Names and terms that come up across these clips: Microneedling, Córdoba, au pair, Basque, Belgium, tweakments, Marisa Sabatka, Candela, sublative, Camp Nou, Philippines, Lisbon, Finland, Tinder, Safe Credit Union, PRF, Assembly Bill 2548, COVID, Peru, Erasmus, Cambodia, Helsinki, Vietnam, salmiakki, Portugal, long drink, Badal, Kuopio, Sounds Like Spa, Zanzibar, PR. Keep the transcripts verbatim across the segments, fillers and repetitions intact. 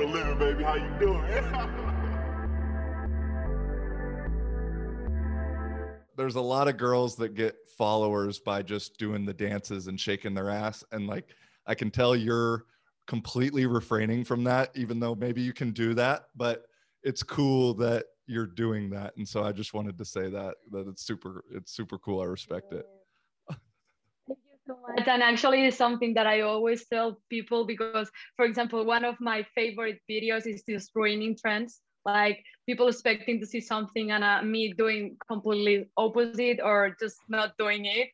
for a living, baby? How you doing? There's a lot of girls that get followers by just doing the dances and shaking their ass. And like, I can tell you're completely refraining from that, even though maybe you can do that, but it's cool that you're doing that. And so I just wanted to say that, that it's super, it's super cool. I respect it. And actually it's something that I always tell people, because for example, one of my favorite videos is just ruining trends, like people expecting to see something and uh, me doing completely opposite or just not doing it.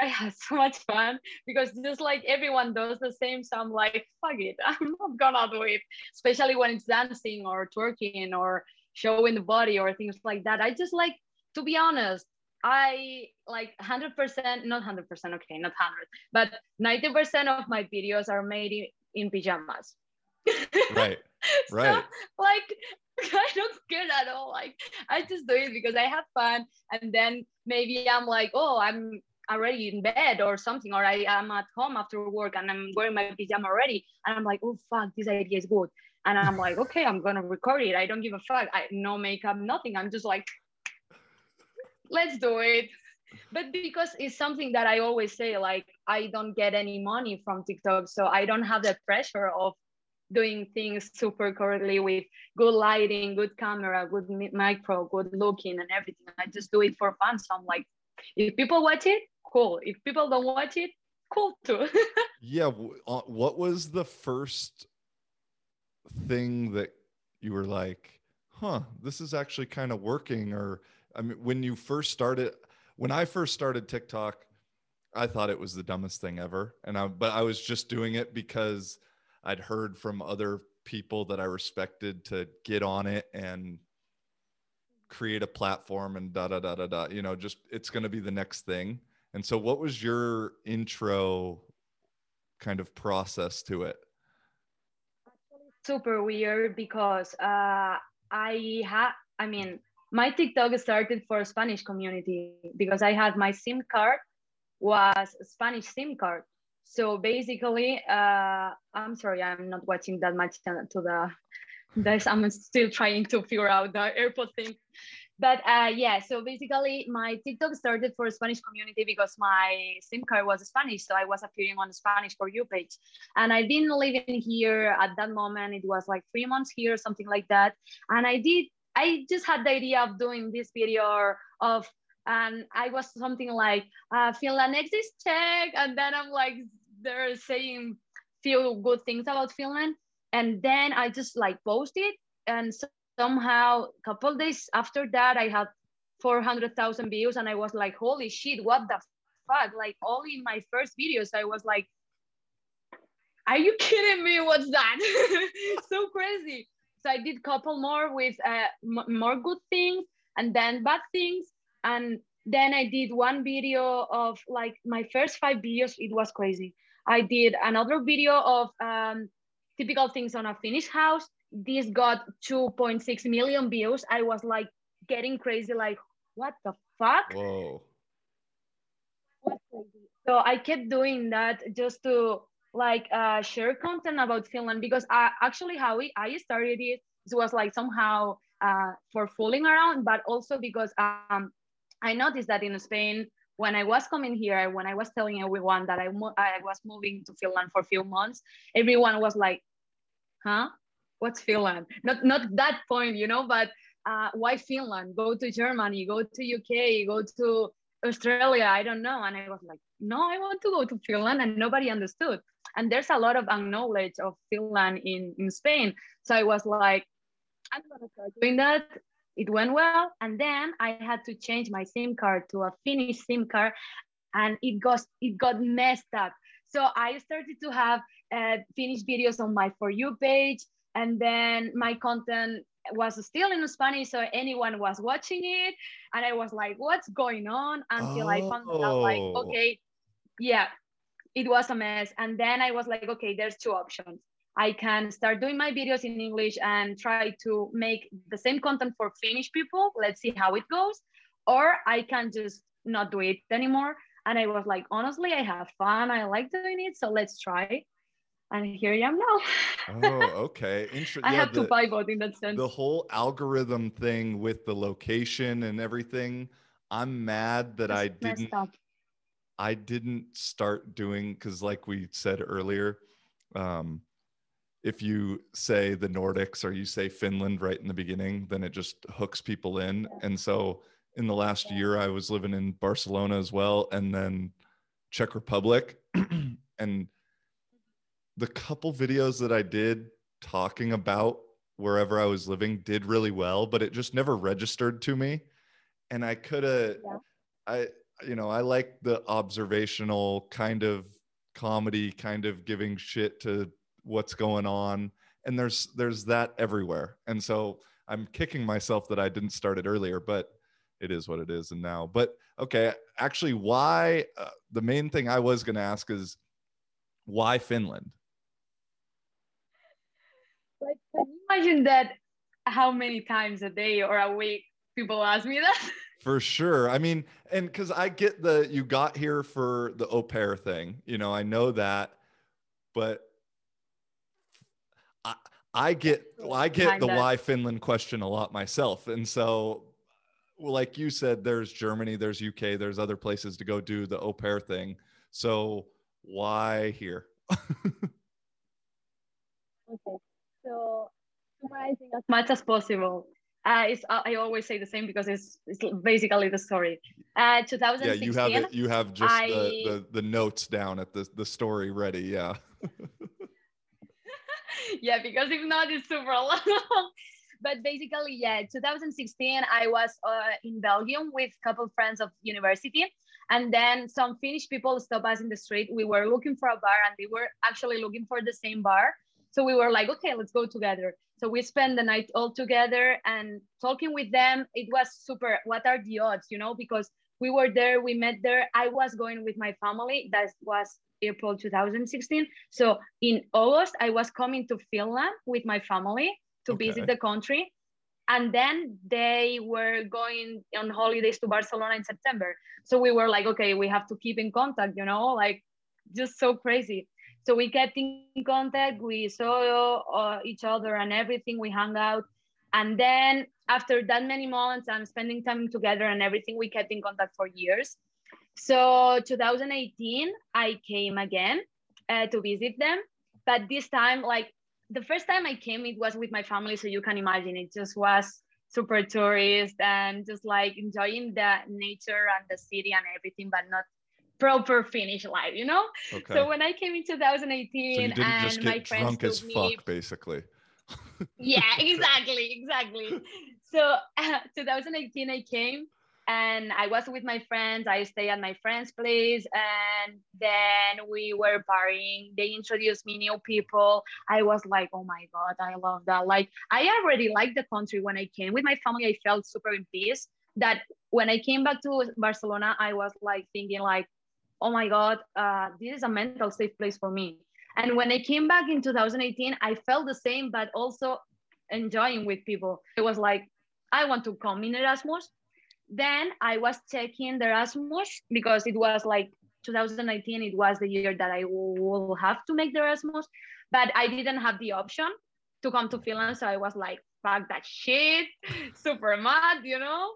I had so much fun because just like everyone does the same, so I'm like, fuck it, I'm not gonna do it, especially when it's dancing or twerking or showing the body or things like that. I just like, to be honest, I like one hundred percent, not one hundred percent, okay, not one hundred, but ninety percent of my videos are made in, in pajamas. Right, right. So, like, I don't care at all. Like, I just do it because I have fun. And then maybe I'm like, oh, I'm already in bed or something, or I am at home after work and I'm wearing my pajama already. And I'm like, oh, fuck, this idea is good. And I'm like, okay, I'm going to record it. I don't give a fuck. I, no makeup, nothing. I'm just like, let's do it. But because it's something that I always say, like, I don't get any money from TikTok, so I don't have that pressure of doing things super correctly with good lighting, good camera, good micro, good looking and everything. I just do it for fun. So I'm like, if people watch it, cool. If people don't watch it, cool too. Yeah. What was the first thing that you were like, huh, this is actually kind of working? Or I mean, when you first started, when I first started TikTok, I thought it was the dumbest thing ever. And I, but I was just doing it because I'd heard from other people that I respected to get on it and create a platform and da, da, da, da, da, you know, just, it's going to be the next thing. And so what was your intro kind of process to it? Super weird, because uh, I had, I mean, my TikTok started for Spanish community because I had my SIM card was a Spanish SIM card. So basically, uh, I'm sorry, I'm not watching that much to the, this, I'm still trying to figure out the airport thing. But uh, yeah, so basically my TikTok started for Spanish community because my SIM card was Spanish. So I was appearing on the Spanish For You page. And I didn't live in here at that moment. It was like three months here, something like that. And I did, I just had the idea of doing this video of, and I was something like, uh, Finland exists, Czech. And then I'm like, they're saying few good things about Finland. And then I just like posted. And so somehow a couple days after that, I had four hundred thousand views. And I was like, holy shit, what the fuck? Like all in my first videos, I was like, are you kidding me? What's that? So crazy. So I did couple more with uh, m more good things and then bad things. And then I did one video of like my first five videos. It was crazy. I did another video of um, typical things on a Finnish house. This got two point six million views. I was like getting crazy, like, what the fuck? Whoa. So I kept doing that just to like uh, share content about Finland, because I, actually how we, I started it, it was like somehow uh, for fooling around, but also because um, I noticed that in Spain, when I was coming here, when I was telling everyone that I, mo I was moving to Finland for a few months, everyone was like, huh, what's Finland? Not, not that point, you know, but uh, why Finland? Go to Germany, go to U K, go to Australia, I don't know. And I was like, no, I want to go to Finland, and nobody understood. And there's a lot of unknowledge of Finland in, in Spain. So I was like, I'm gonna start doing that. It went well. And then I had to change my SIM card to a Finnish SIM card, and it got, it got messed up. So I started to have uh, Finnish videos on my For You page, and then my content was still in Spanish, so anyone was watching it. And I was like, what's going on? Until oh. I found out, like, okay, yeah, it was a mess. And then I was like, okay, there's two options. I can start doing my videos in English and try to make the same content for Finnish people. Let's see how it goes. Or I can just not do it anymore. And I was like, honestly, I have fun. I like doing it. So let's try. And here I am now. Oh, okay. Intra- I yeah, have the, to buy both in that sense. The whole algorithm thing with the location and everything. I'm mad that it's I didn't. Up. I didn't start doing, because like we said earlier, um, if you say the Nordics or you say Finland right in the beginning, then it just hooks people in. And so in the last year, I was living in Barcelona as well, and then Czech Republic, and the couple videos that I did talking about wherever I was living did really well, but it just never registered to me. And I could have, yeah. I, you know, I like the observational kind of comedy, kind of giving shit to what's going on. And there's, there's that everywhere. And so I'm kicking myself that I didn't start it earlier, but it is what it is. And now, but okay, actually why, uh, the main thing I was going to ask is why Finland? Like, can you imagine that? How many times a day or a week people ask me that? For sure. I mean, and because I get the you got here for the au pair thing, you know, I know that, but I I get well, I get the why Finland question a lot myself, and so well, like you said, there's Germany, there's U K, there's other places to go do the au pair thing, so why here? Okay, so summarizing as much as possible. Uh, it's, I always say the same because it's, it's basically the story. Uh, twenty sixteen. Yeah, you have it, you have just I, the, the the notes down at the the story ready. Yeah. Yeah, because if not, it's super long. But basically, yeah, twenty sixteen, I was uh, in Belgium with a couple friends of university. And then some Finnish people stopped us in the street. We were looking for a bar and they were actually looking for the same bar. So we were like, okay, let's go together. So we spent the night all together and talking with them. It was super. What are the odds, you know, because we were there, we met there. I was going with my family. That was April two thousand sixteen. So in August, I was coming to Finland with my family to okay. visit the country. And then they were going on holidays to Barcelona in September. So we were like, okay, we have to keep in contact, you know, like just so crazy. So we kept in contact, we saw uh, each other and everything, we hung out. And then after that many months and spending time together and everything, we kept in contact for years. So twenty eighteen, I came again uh, to visit them. But this time, like the first time I came, it was with my family. So you can imagine it just was super tourist and just like enjoying the nature and the city and everything, but not proper Finnish life, you know? Okay. So when I came in twenty eighteen, so you didn't and just get my friends drunk as me, fuck, basically. Yeah, exactly, exactly. So uh, twenty eighteen, I came and I was with my friends. I stayed at my friend's place and then we were partying. They introduced me new people. I was like, oh my God, I love that. Like, I already liked the country when I came. With my family, I felt super in peace. That when I came back to Barcelona, I was like thinking like, oh my God, uh, this is a mental safe place for me. And when I came back in two thousand eighteen, I felt the same, but also enjoying with people. It was like, I want to come in Erasmus. Then I was checking the Erasmus because it was like two thousand nineteen, it was the year that I will have to make the Erasmus, but I didn't have the option to come to Finland. So I was like, fuck that shit, super mad, you know?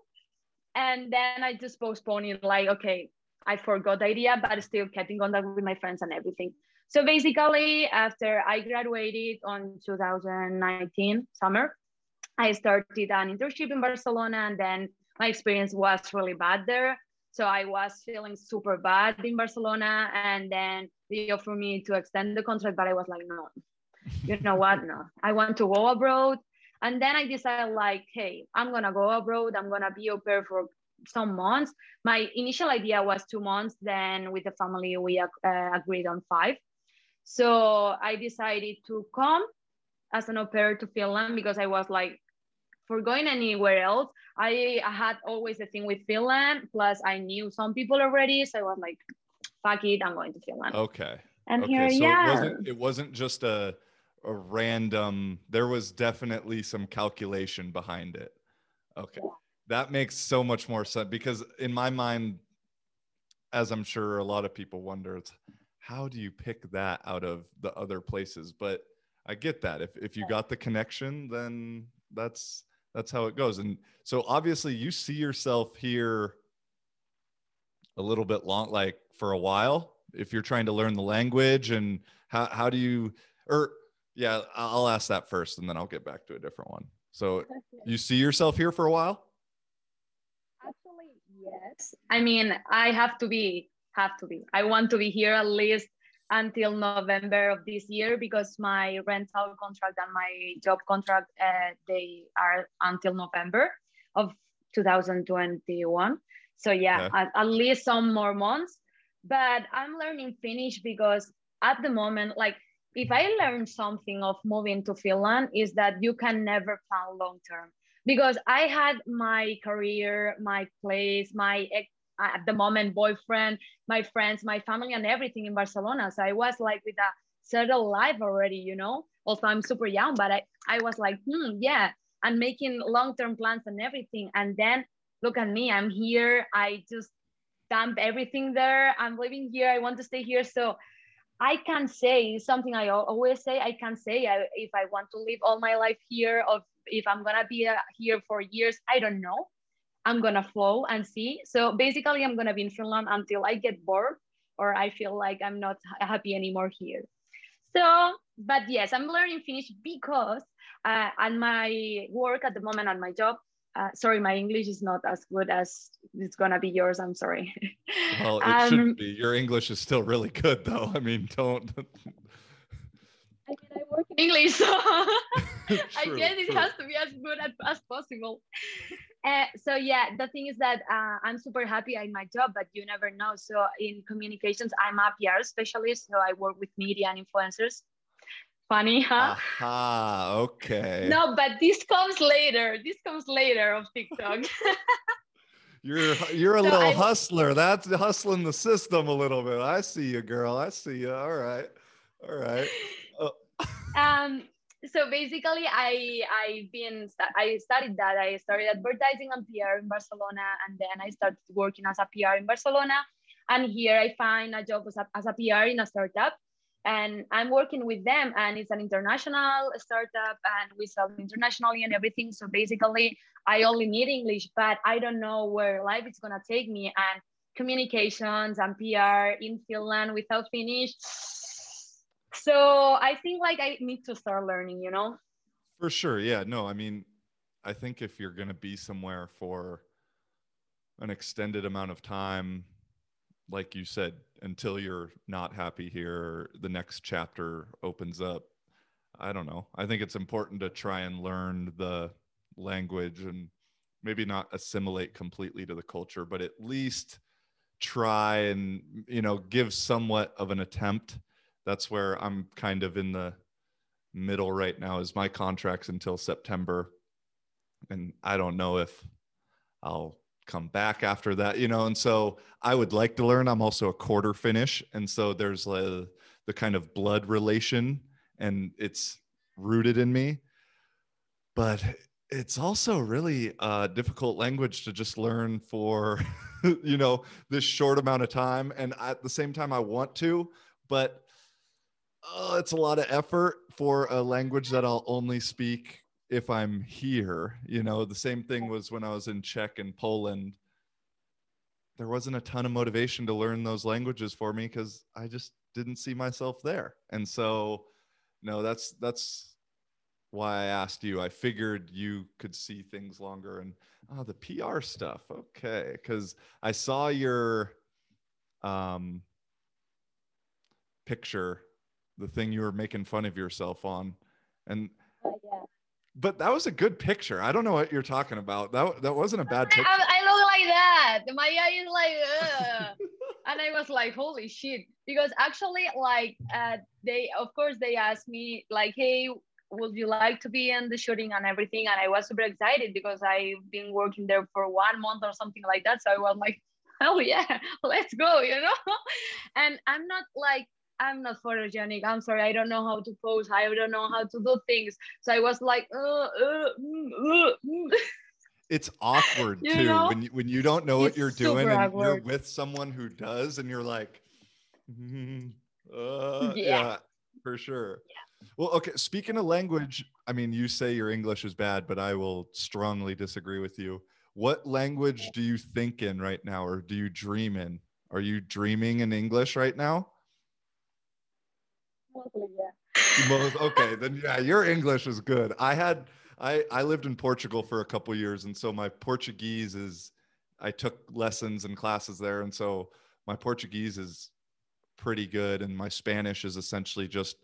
And then I just postponed it like, okay, I forgot the idea, but still kept in contact with my friends and everything. So basically, after I graduated on two thousand nineteen summer, I started an internship in Barcelona, and then my experience was really bad there. So I was feeling super bad in Barcelona, and then they offered me to extend the contract, but I was like, no, you know what, no, I want to go abroad. And then I decided like, hey, I'm gonna go abroad, I'm gonna be au pair for some months. My initial idea was two months. Then with the family, we uh, agreed on five. So I decided to come as an au pair to Finland because I was like, for going anywhere else, I, I had always the thing with Finland. Plus I knew some people already. So I was like, fuck it, I'm going to Finland. Okay. And okay. here, so yeah. It wasn't, it wasn't just a, a random, there was definitely some calculation behind it. Okay. Yeah. That makes so much more sense because in my mind, as I'm sure a lot of people wonder, it's how do you pick that out of the other places? But I get that. If, if you got the connection, then that's, that's how it goes. And so obviously you see yourself here a little bit long, like for a while, if you're trying to learn the language. And how, how do you, or yeah, I'll ask that first and then I'll get back to a different one. So you see yourself here for a while? Actually, yes. I mean, I have to be, have to be, I want to be here at least until November of this year, because my rental contract and my job contract, uh, they are until November of two thousand twenty-one. So yeah, okay. at, at least some more months, but I'm learning Finnish because at the moment, like if I learned something of moving to Finland is that you can never plan long-term, because I had my career, my place, my ex- at the moment, boyfriend, my friends, my family, and everything in Barcelona. So I was like with a settled life already, you know, also I'm super young, but I, I was like, hmm, yeah, and making long-term plans and everything. And then look at me, I'm here. I just dump everything there. I'm living here. I want to stay here. So I can say something I always say, I can say I, if I want to live all my life here, or if I'm going to be uh, here for years, I don't know. I'm gonna flow and see. So basically I'm gonna be in Finland until I get bored or I feel like I'm not happy anymore here. So, but yes, I'm learning Finnish because uh, on my work at the moment, on my job, uh, sorry, my English is not as good as it's gonna be yours, I'm sorry. Well, it um, shouldn't be. Your English is still really good though. I mean, don't. I mean, I work in English, so I guess it true. has to be as good as, as possible. Uh, so yeah, the thing is that uh, I'm super happy in my job, but you never know. So in communications, I'm a P R specialist. So I work with media and influencers. Funny, huh? Aha, okay. No, but this comes later. This comes later of TikTok. you're you're a so little I, hustler. That's hustling the system a little bit. I see you, girl. I see you. All right. All right. Oh. um. So basically, I I been I studied that I started advertising and P R in Barcelona, and then I started working as a P R in Barcelona, and here I find a job as a, as a P R in a startup, and I'm working with them, and it's an international startup, and we sell internationally and everything. So basically, I only need English, but I don't know where life is gonna take me, and communications and P R in Finland without Finnish. So I think like I need to start learning, you know? For sure. Yeah. No, I mean, I think if you're going to be somewhere for an extended amount of time, like you said, until you're not happy here, the next chapter opens up. I don't know. I think it's important to try and learn the language and maybe not assimilate completely to the culture, but at least try and, you know, give somewhat of an attempt. That's where I'm kind of in the middle right now, is my contract's until September. And I don't know if I'll come back after that, you know, and so I would like to learn. I'm also a quarter Finnish. And so there's a, the kind of blood relation, and it's rooted in me. But it's also really a difficult language to just learn for, you know, this short amount of time. And at the same time, I want to, but oh, it's a lot of effort for a language that I'll only speak if I'm here. You know, the same thing was when I was in Czech and Poland. There wasn't a ton of motivation to learn those languages for me because I just didn't see myself there. And so, no, that's that's why I asked you. I figured you could see things longer. And oh, the P R stuff, okay, because I saw your um, picture, the thing you were making fun of yourself on. And, oh, yeah. But that was a good picture. I don't know what you're talking about. That that wasn't a bad picture. I, I look like that. My eye is like, ugh. And I was like, holy shit. Because actually like, uh, they, of course they asked me like, hey, would you like to be in the shooting and everything? And I was super excited because I've been working there for one month or something like that. So I was like, oh yeah, let's go, you know? And I'm not like, I'm not photogenic. I'm sorry. I don't know how to pose. I don't know how to do things. So I was like, uh, uh, mm, uh, mm. It's awkward too. Know? When you, when you don't know it's what you're doing and awkward. You're with someone who does and you're like, mm, Uh, yeah. yeah, for sure. Yeah. Well, okay. Speaking of language, I mean, you say your English is bad, but I will strongly disagree with you. What language do you think in right now, or do you dream in? Are you dreaming in English right now? Mostly, yeah. Most, okay, then yeah, your English is good. I had I I lived in Portugal for a couple of years, and so my Portuguese is I took lessons and classes there, and so my Portuguese is pretty good, and my Spanish is essentially just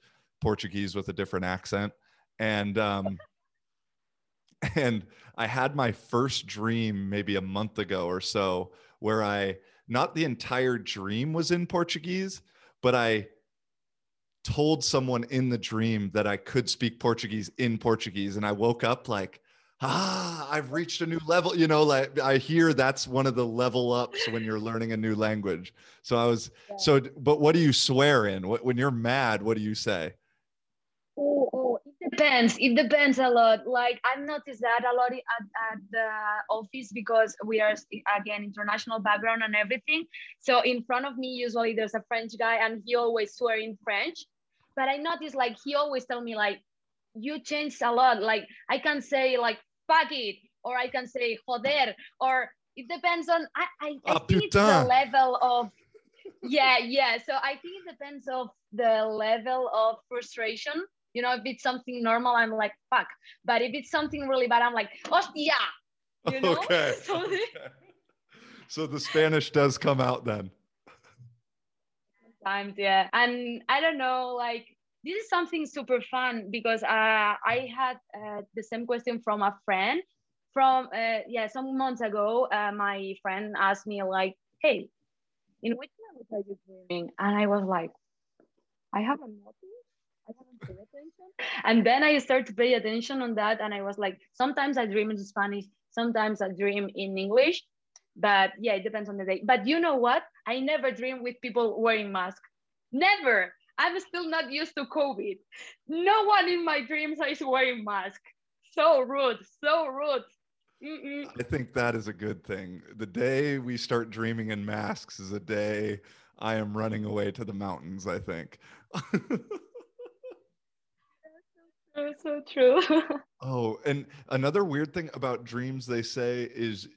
Portuguese with a different accent. And um, and I had my first dream maybe a month ago or so, where I not the entire dream was in Portuguese, but I told someone in the dream that I could speak Portuguese in Portuguese, and I woke up like, ah, I've reached a new level. You know, like I hear that's one of the level ups when you're learning a new language. So I was, yeah. so, but what do you swear in? What, when you're mad, what do you say? Oh, oh, it depends. It depends a lot. Like I've noticed that a lot at, at the office, because we are, again, international background and everything. So in front of me, usually there's a French guy, and he always swear in French. But I noticed like, he always tell me like, you changed a lot. Like I can say like, fuck it, or I can say joder, or it depends on I I, I oh, think it's the level of yeah yeah so I think it depends of the level of frustration, you know. If it's something normal, I'm like fuck, but if it's something really bad, I'm like hostia, you know. Okay. so, okay. So the Spanish does come out then sometimes, yeah. And I don't know, like this is something super fun, because uh, I had uh, the same question from a friend from, uh, yeah, some months ago. Uh, my friend asked me like, hey, in which language are you dreaming? And I was like, I haven't noticed, I haven't paid attention. And then I started to pay attention on that. And I was like, sometimes I dream in Spanish, sometimes I dream in English, but yeah, it depends on the day. But you know what? I never dream with people wearing masks, never. I'm still not used to COVID. No one in my dreams is wearing mask. So rude, so rude. Mm-mm. I think that is a good thing. The day we start dreaming in masks is a day I am running away to the mountains, I think. That's so true. Oh, and another weird thing about dreams, they say, is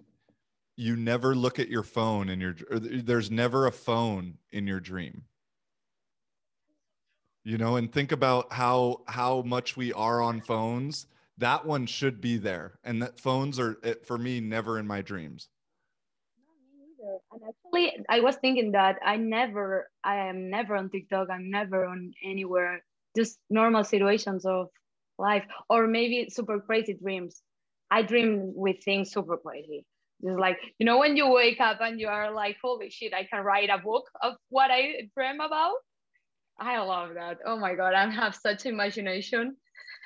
you never look at your phone in your, or there's never a phone in your dream. You know, and think about how how much we are on phones. That one should be there, and that phones are for me never in my dreams. No, me neither. And actually, I was thinking that I never, I am never on TikTok. I'm never on anywhere. Just normal situations of life, or maybe super crazy dreams. I dream with things super crazy. Just like, you know, when you wake up and you are like, holy shit, I can write a book of what I dream about. I love that. Oh my God, I have such imagination.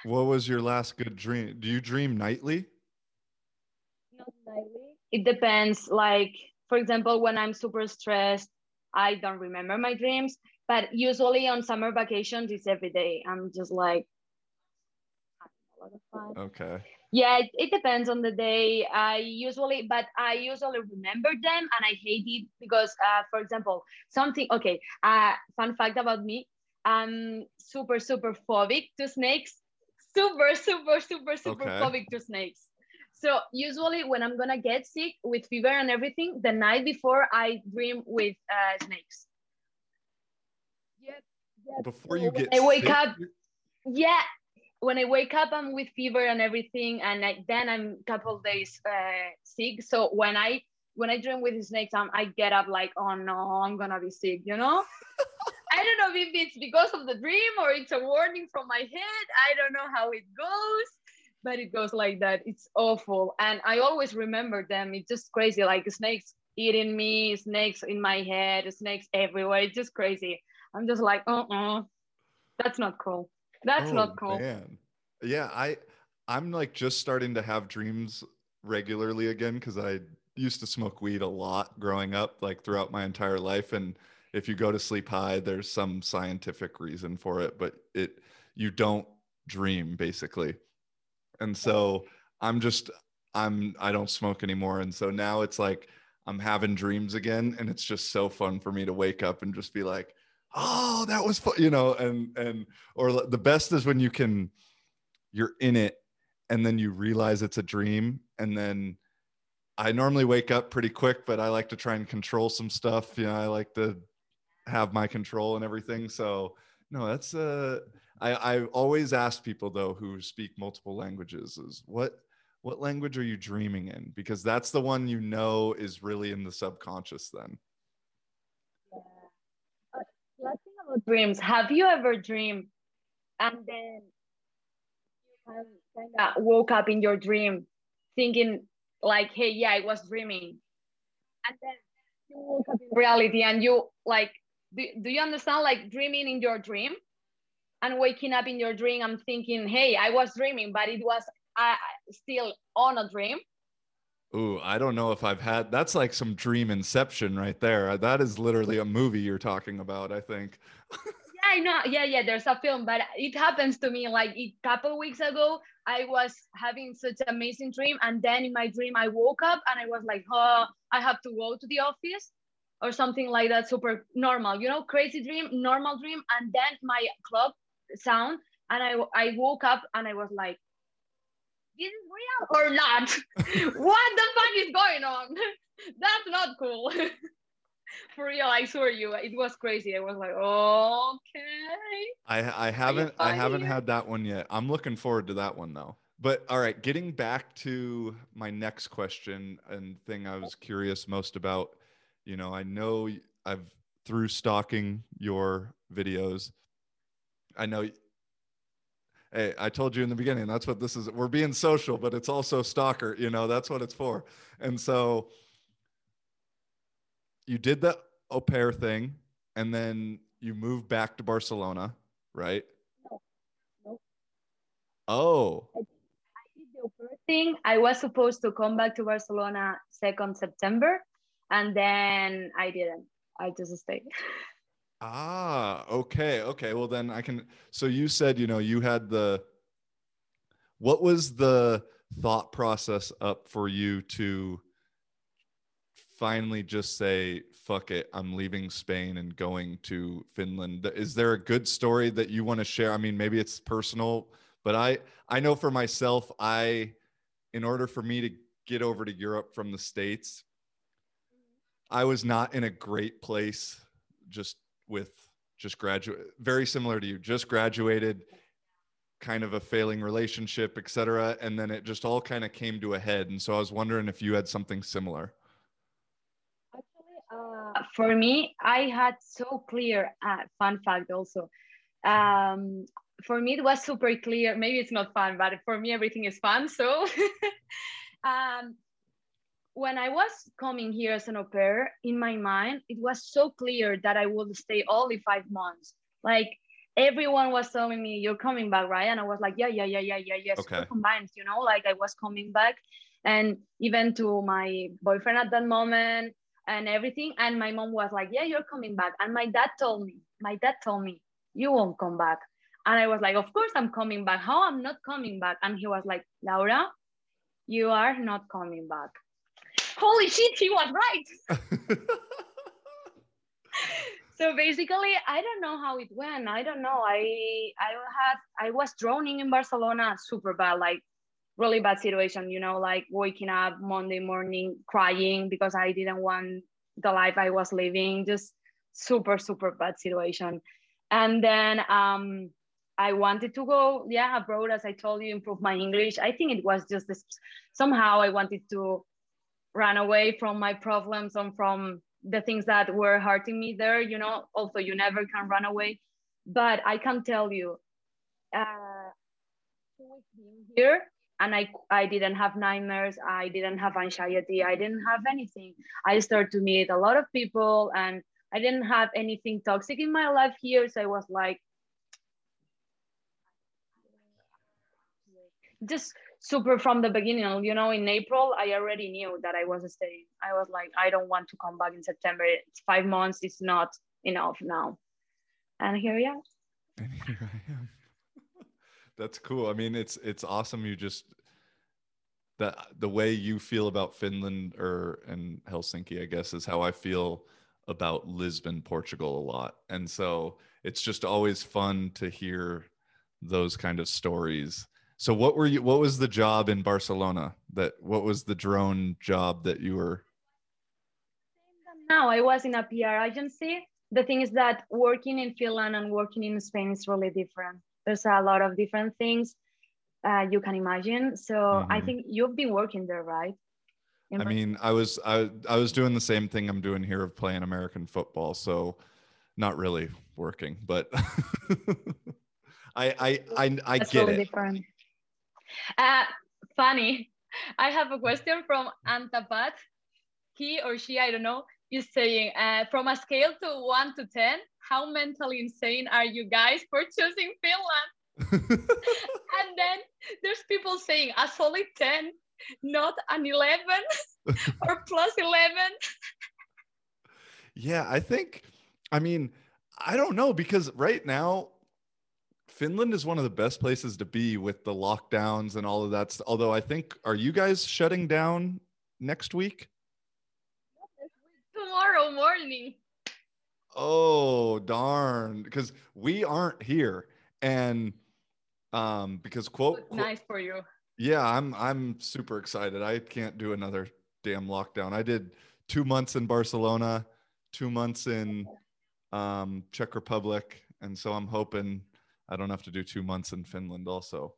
What was your last good dream? Do you dream nightly? Not nightly. It depends. Like, for example, when I'm super stressed, I don't remember my dreams. But usually on summer vacations, it's every day. I'm just like, a lot of fun. Okay. Yeah, it, it depends on the day. I usually, but I usually remember them, and I hate it because, uh, for example, something, okay, uh, fun fact about me, I'm super, super phobic to snakes, super, super, super, super okay. phobic to snakes. So usually when I'm gonna get sick with fever and everything, the night before I dream with uh, snakes. Yeah, yeah. Before you get I wake sick? up, yeah. When I wake up, I'm with fever and everything, and I, then I'm a couple of days uh, sick. So when I when I dream with snakes, I'm, I get up like, oh no, I'm gonna be sick, you know? I don't know if it's because of the dream or it's a warning from my head. I don't know how it goes, but it goes like that. It's awful. And I always remember them. It's just crazy, like snakes eating me, snakes in my head, snakes everywhere. It's just crazy. I'm just like, uh-uh, that's not cool. That's oh, not cool. Man. Yeah, I, I'm like just starting to have dreams regularly again, because I used to smoke weed a lot growing up, like throughout my entire life. And if you go to sleep high, there's some scientific reason for it, but it you don't dream basically. And so I'm just I'm I don't smoke anymore. And so now it's like I'm having dreams again, and it's just so fun for me to wake up and just be like, oh, that was fun, you know, and, and, or the best is when you can, you're in it and then you realize it's a dream. And then I normally wake up pretty quick, but I like to try and control some stuff. You know, I like to have my control and everything. So no, that's uh, I, I always ask people though, who speak multiple languages is what, what language are you dreaming in? Because that's the one, you know, is really in the subconscious then. Yeah. Uh, let's think about dreams. Have you ever dreamed and then you um, kind of woke up in your dream thinking like, hey, yeah, I was dreaming. And then you woke up in reality and you like, do, do you understand like dreaming in your dream and waking up in your dream and thinking, hey, I was dreaming, but it was I still on a dream? Ooh, I don't know if I've had, that's like some dream inception right there. That is literally a movie you're talking about, I think. Yeah, I know. Yeah, yeah, there's a film, but it happens to me like a couple weeks ago, I was having such an amazing dream. And then in my dream, I woke up and I was like, oh, I have to go to the office or something like that. Super normal, you know, crazy dream, normal dream. And then my club sound and I, I woke up and I was like, is it real or not? What the fuck is going on? That's not cool. For real, I swear you, it was crazy. I was like, okay. I, I haven't I haven't had that one yet. I'm looking forward to that one though. But all right, getting back to my next question and thing I was curious most about, you know, I know I've through stalking your videos, I know hey, I told you in the beginning, that's what this is. We're being social, but it's also stalker, you know, that's what it's for. And so you did the au pair thing and then you moved back to Barcelona, right? No, no. Oh. I, I did the au pair thing. I was supposed to come back to Barcelona second September and then I didn't. I just stayed. Ah, okay. Okay. Well, then I can, so you said, you know, you had the, what was the thought process up for you to finally just say, fuck it, I'm leaving Spain and going to Finland? Is there a good story that you want to share? I mean, maybe it's personal, but I, I know for myself, I, in order for me to get over to Europe from the States, I was not in a great place just with just graduate, very similar to you, just graduated, kind of a failing relationship, et cetera. And then it just all kind of came to a head. And so I was wondering if you had something similar. Actually, uh, for me, I had so clear, uh, fun fact also. Um, for me, it was super clear. Maybe it's not fun, but for me, everything is fun. So um, when I was coming here as an au pair, in my mind, it was so clear that I would stay only five months. Like everyone was telling me, you're coming back, right? And I was like, yeah, yeah, yeah, yeah, yeah, yeah. Okay. So combined, you know, like I was coming back and even to my boyfriend at that moment and everything. And my mom was like, yeah, you're coming back. And my dad told me, my dad told me, you won't come back. And I was like, of course I'm coming back. How I'm not coming back? And he was like, Laura, you are not coming back. Holy shit, he was right. So basically, I don't know how it went. I don't know. I I had I was drowning in Barcelona, super bad, like really bad situation, you know, like waking up Monday morning crying because I didn't want the life I was living, just super, super bad situation. And then um I wanted to go, yeah, abroad, as I told you, improve my English. I think it was just this somehow I wanted to run away from my problems and from the things that were hurting me there, you know, also you never can run away. But I can tell you, uh, here, and I, I didn't have nightmares, I didn't have anxiety, I didn't have anything. I started to meet a lot of people and I didn't have anything toxic in my life here. So I was like, just super from the beginning, you know, in April, I already knew that I was staying. I was like, I don't want to come back in September. It's five months. It's not enough now. And here I am. And here I am. That's cool. I mean, it's, it's awesome. You just, the, the way you feel about Finland or and Helsinki, I guess, is how I feel about Lisbon, Portugal a lot. And so it's just always fun to hear those kind of stories. So what were you, what was the job in Barcelona that, what was the drone job that you were? No, I was in a P R agency. The thing is that working in Finland and working in Spain is really different. There's a lot of different things uh, you can imagine. So mm-hmm. I think you've been working there, right? In I mean, I was, I, I was doing the same thing I'm doing here of playing American football. So not really working, but I, I, I, I That's get totally it. Different. Uh, funny. I have a question from Antapat. He or she, I don't know, is saying, uh, from a scale to one to ten, how mentally insane are you guys for choosing Finland? And then there's people saying a solid ten, not an eleven or plus eleven. Yeah, I think, I mean, I don't know, because right now, Finland is one of the best places to be with the lockdowns and all of that. Although I think, are you guys shutting down next week? Tomorrow morning. Oh, darn. Because we aren't here. And um, because quote, quote nice for you. Yeah, I'm I'm super excited. I can't do another damn lockdown. I did two months in Barcelona, two months in um, Czech Republic. And so I'm hoping I don't have to do two months in Finland also.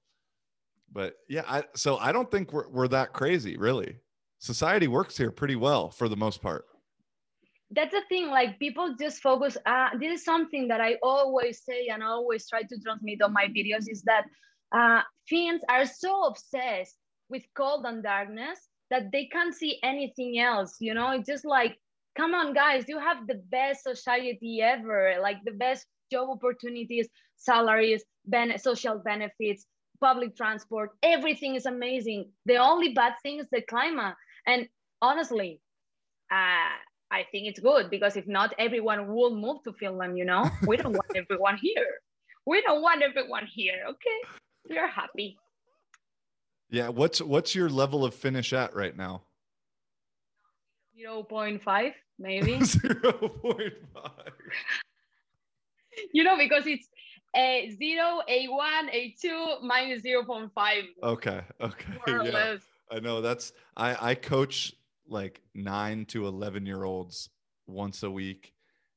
But yeah, I, so I don't think we're, we're that crazy, really. Society works here pretty well for the most part. That's the thing, like people just focus, uh, this is something that I always say and always try to transmit on my videos is that uh, Finns are so obsessed with cold and darkness that they can't see anything else, you know? It's just like, come on guys, you have the best society ever, like the best job opportunities, salaries, ben- social benefits, public transport, everything is amazing. The only bad thing is the climate. And honestly, uh, I think it's good because if not, everyone will move to Finland, you know? We don't want everyone here. We don't want everyone here, okay? We are happy. Yeah, what's what's your level of Finnish at right now? zero point five, maybe. zero point five. You know, because it's a zero, A one, A two, minus zero point five. Okay, okay, more or yeah. less. I know, that's, I, I coach like nine to eleven year olds once a week,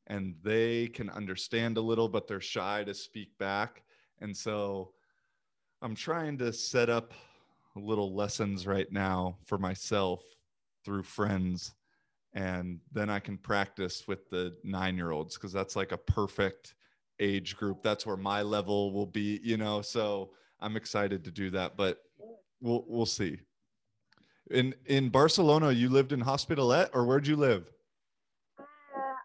and they can understand a little, but they're shy to speak back. And so I'm trying to set up little lessons right now for myself through friends. And then I can practice with the nine year olds, because that's like a perfect age group. That's where my level will be, you know? So I'm excited to do that, but we'll, we'll see. In in Barcelona, you lived in Hospitalet, or where'd you live?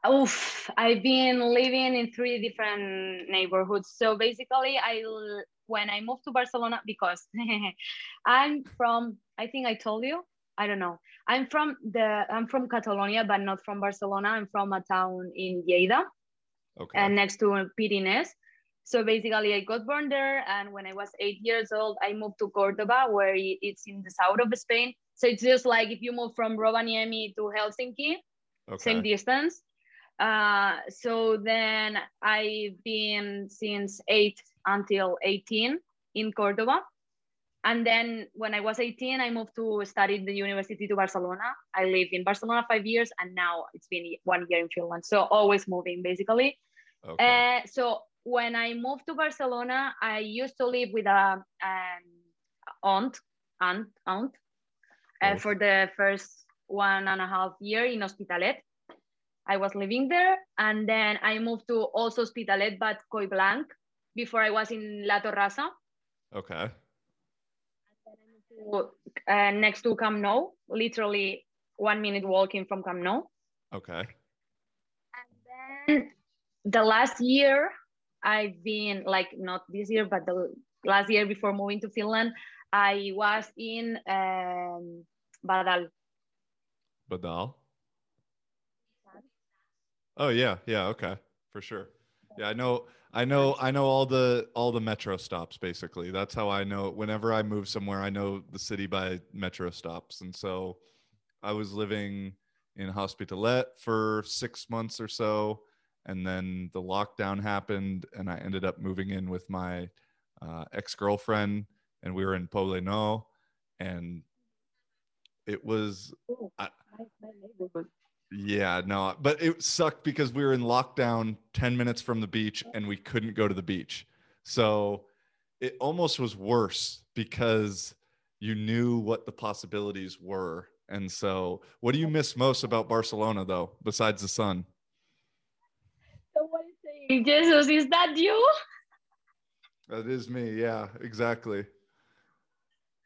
Uh, oof, I've been living in three different neighborhoods. So basically, I when I moved to Barcelona, because I'm from, I think I told you, I don't know. I'm from the I'm from Catalonia, but not from Barcelona. I'm from a town in Lleida, okay, and next to Pyrenees. So basically, I got born there, and when I was eight years old, I moved to Córdoba, where it's in the south of Spain. So it's just like if you move from Rovaniemi to Helsinki, okay, same distance. Uh, so then I've been since eight until eighteen in Córdoba. And then when I was eighteen, I moved to study the university to Barcelona. I lived in Barcelona five years, and now it's been one year in Finland. So always moving, basically. Okay. Uh, so when I moved to Barcelona, I used to live with a um, aunt, aunt, aunt, uh, oh. for the first one and a half year in Hospitalet. I was living there, and then I moved to also Hospitalet, but Coi Blanc, before I was in La Torrassa. Okay. To, uh, next to Camp Nou, literally one minute walking from Camp Nou. Okay. And then the last year, I've been like, not this year, but the last year before moving to Finland, I was in um, Badal. Badal? Oh yeah, yeah, okay, for sure. Yeah, I know, I know, I know all the all the metro stops basically. That's how I know. Whenever I move somewhere, I know the city by metro stops. And so, I was living in Hospitalet for six months or so. And then the lockdown happened and I ended up moving in with my uh, ex-girlfriend, and we were in Poland, and it was, Ooh, I, my, my neighborhood. Yeah, no, but it sucked because we were in lockdown ten minutes from the beach and we couldn't go to the beach. So it almost was worse because you knew what the possibilities were. And so what do you miss most about Barcelona though, besides the sun? So what is it? Jesus, is that you? That is me. Yeah, exactly.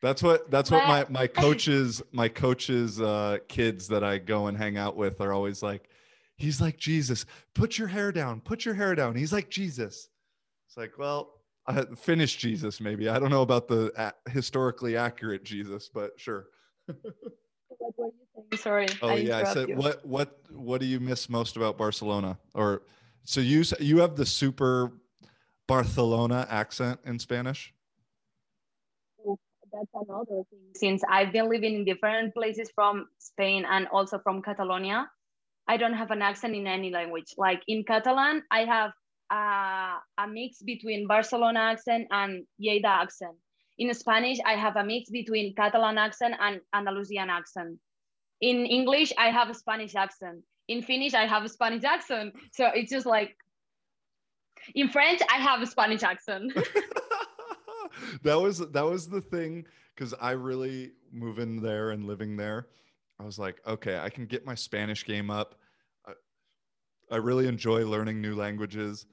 That's what, that's what my, my coaches, my coaches, uh, kids that I go and hang out with are always like, he's like Jesus, put your hair down, put your hair down. He's like Jesus. It's like, well, I finished Jesus, maybe. I don't know about the uh, historically accurate Jesus, but sure. What were you saying? Sorry. Oh I yeah. I said, you. what, what, what do you miss most about Barcelona? Or so you, you have the super Barcelona accent in Spanish. That's another thing. Since I've been living in different places from Spain and also from Catalonia, I don't have an accent in any language. Like in Catalan, I have a, a mix between Barcelona accent and Lleida accent. In Spanish, I have a mix between Catalan accent and Andalusian accent. In English, I have a Spanish accent. In Finnish, I have a Spanish accent. So it's just like, in French, I have a Spanish accent. That was, that was the thing, because I really, moving there and living there, I was like, okay, I can get my Spanish game up. I, I really enjoy learning new languages,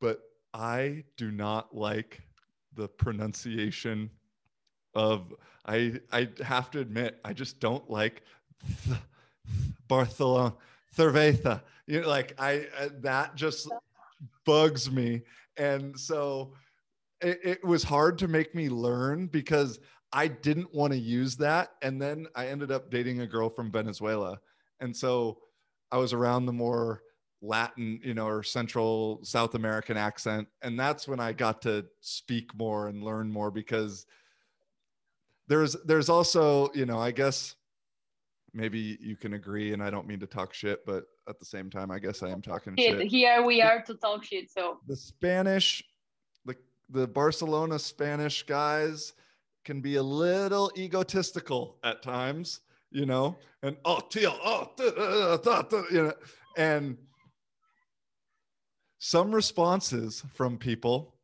but I do not like the pronunciation of, I, I have to admit, I just don't like th Barcelona, cerveza. You know, like I, uh, that just bugs me. And so it was hard to make me learn because I didn't want to use that. And then I ended up dating a girl from Venezuela. And so I was around the more Latin, you know, or Central South American accent. And that's when I got to speak more and learn more, because there's, there's also, you know, I guess maybe you can agree, and I don't mean to talk shit, but at the same time, I guess I am talking shit. Here we are to talk shit. So the Spanish, the Barcelona Spanish guys can be a little egotistical at times, you know, and oh, tío, oh, tío, you know, and some responses from people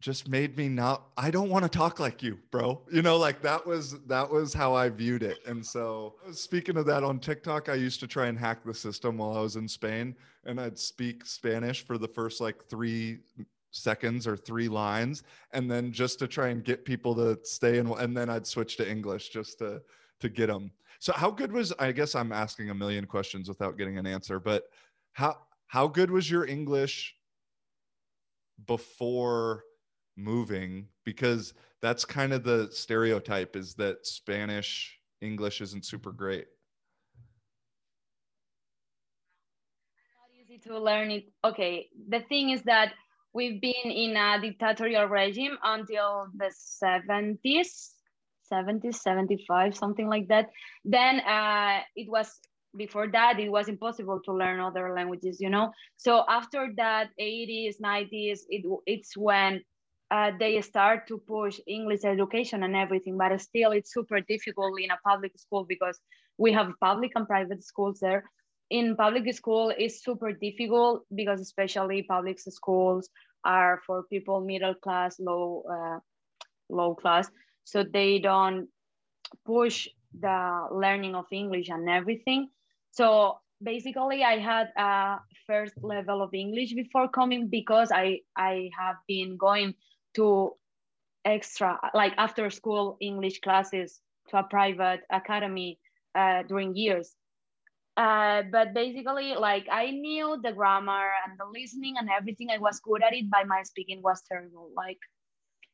just made me not, I don't want to talk like you, bro. You know, like that was, that was how I viewed it. And so speaking of that, on TikTok, I used to try and hack the system while I was in Spain, and I'd speak Spanish for the first like three seconds or three lines, and then just to try and get people to stay in, and then I'd switch to English just to to get them. So how good was, I guess I'm asking a million questions without getting an answer, but how how good was your English before moving? Because that's kind of the stereotype, is that Spanish English isn't super great. Not easy to learn it. Okay, the thing is that we've been in a dictatorial regime until the seventies, seventy, seventy-five, something like that. Then uh, it was, before that, it was impossible to learn other languages, you know? So after that, eighties, nineties, it, it's when uh, they start to push English education and everything, but still it's super difficult in a public school, because we have public and private schools there. In public school, it's super difficult because especially public schools are for people middle class, low, uh, low class. So they don't push the learning of English and everything. So basically, I had a first level of English before coming, because I I have been going to extra, like after school English classes to a private academy uh, during years. Uh, but basically, like, I knew the grammar and the listening and everything. I was good at it, but my speaking was terrible. Like,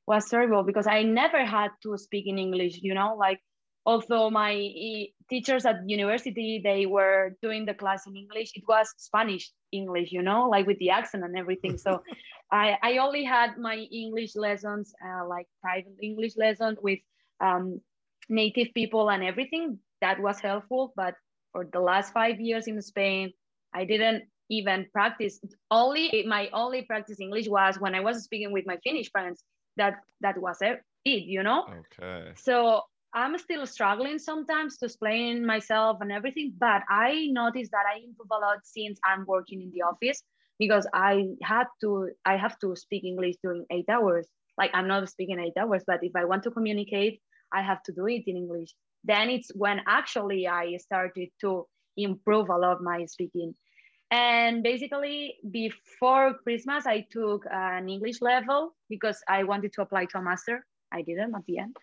was terrible because I never had to speak in English, you know? Like, although my teachers at university, they were doing the class in English, it was Spanish English, you know? Like, with the accent and everything. So I, I only had my English lessons, uh, like, private English lessons with um, native people and everything. That was helpful, but or the last five years in Spain, I didn't even practice. Only my only practice English was when I was speaking with my Finnish friends. That that was it, you know? Okay. So I'm still struggling sometimes to explain myself and everything, but I noticed that I improve a lot since I'm working in the office, because I had to, I have to speak English during eight hours. Like, I'm not speaking eight hours, but if I want to communicate, I have to do it in English. Then it's when actually I started to improve a lot my speaking. And basically before Christmas, I took an English level because I wanted to apply to a master. I didn't at the end,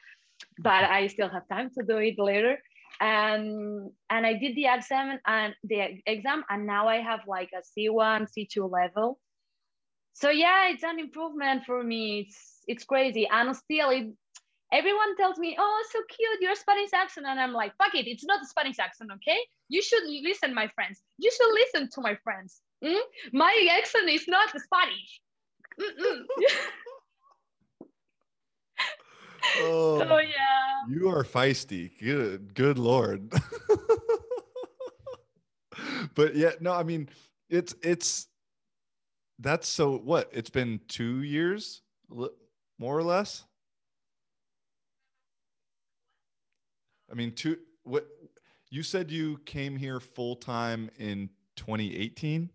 but I still have time to do it later. Um, and I did the exam and the exam, and now I have like a C one, C two level. So yeah, it's an improvement for me. It's it's crazy. And still, it, everyone tells me, "Oh, so cute, your Spanish accent," and I'm like, "Fuck it, it's not a Spanish accent, okay? You should listen, my friends. You should listen to my friends. Mm? My accent is not Spanish." Oh, so, yeah. You are feisty. Good, good Lord. But yeah, no, I mean, it's, it's, that's so what? It's been two years, more or less. I mean, two, what you said you came here full time in twenty eighteen?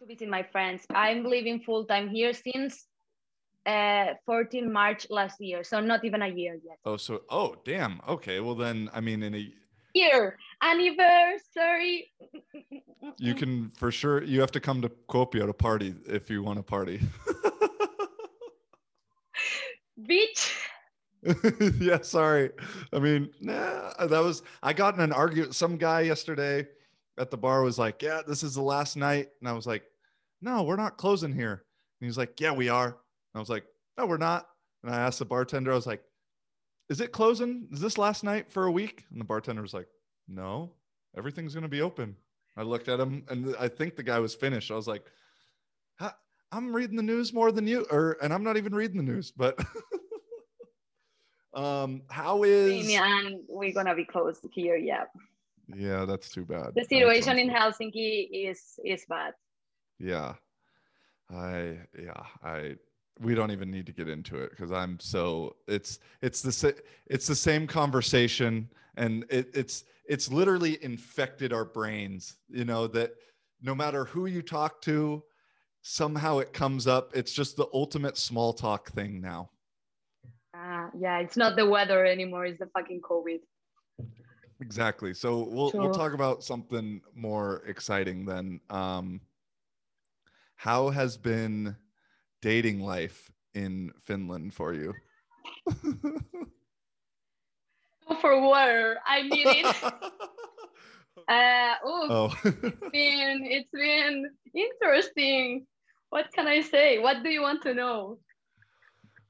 To visit my friends. I'm living full time here since Uh, fourteenth of March last year, so not even a year yet. Oh, so oh damn. Okay, well then, I mean, in a year anniversary. You can for sure. You have to come to Kuopio to party if you want to party. Bitch. Yeah, sorry. I mean, nah. That was I got in an argument. Some guy yesterday at the bar was like, "Yeah, this is the last night," and I was like, "No, we're not closing here." And he's like, "Yeah, we are." I was like, "No, we're not." And I asked the bartender, I was like, "Is it closing? Is this last night for a week?" And the bartender was like, "No, everything's going to be open." I looked at him and I think the guy was Finnish. I was like, "I'm reading the news more than you," or, and I'm not even reading the news, but um, how is... And we're going to be closed here, yeah. Yeah, that's too bad. The situation in Helsinki is, is bad. Yeah. I, yeah, I... We don't even need to get into it because I'm so it's it's the it's the same conversation, and it, it's it's literally infected our brains, you know, that no matter who you talk to, somehow it comes up. It's just the ultimate small talk thing now. Uh, yeah, it's not the weather anymore, it's the fucking COVID. Exactly. So we'll sure. we'll talk about something more exciting then. Um, how has been dating life in Finland for you? For water, I need it. Uh, oh, it's been it's been interesting. What can I say? What do you want to know?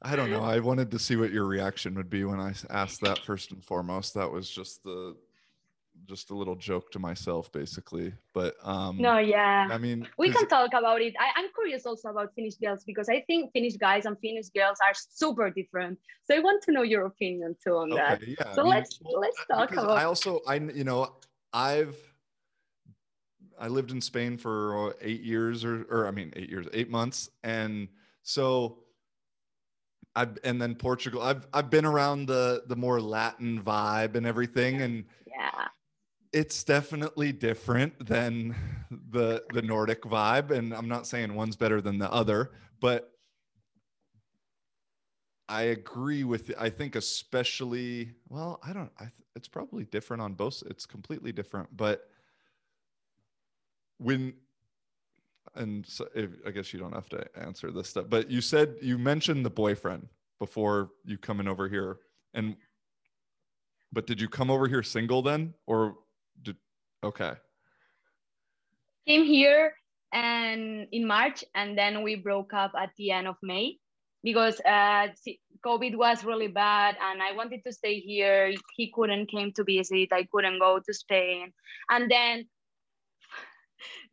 I don't know. I wanted to see what your reaction would be when I asked that first and foremost. That was just the just a little joke to myself, basically, but um no, yeah, I mean, we can talk about it. I, I'm curious also about Finnish girls, because I think Finnish guys and Finnish girls are super different, so I want to know your opinion too on okay, that yeah. So I mean, let's let's talk about I also I you know I've I lived in Spain for eight years or, or I mean eight years eight months and so I've, and then Portugal I've I've been around the the more Latin vibe and everything, and yeah, it's definitely different than the the Nordic vibe, and I'm not saying one's better than the other, but I agree with, I think especially, well, I don't, I, it's probably different on both, it's completely different, but when, and so if, I guess you don't have to answer this stuff, but you said, you mentioned the boyfriend before you coming over here, and, but did you come over here single then, or? Did, okay. Came here and in March, and then we broke up at the end of May because uh, COVID was really bad, and I wanted to stay here. He couldn't came to visit. I couldn't go to Spain, and then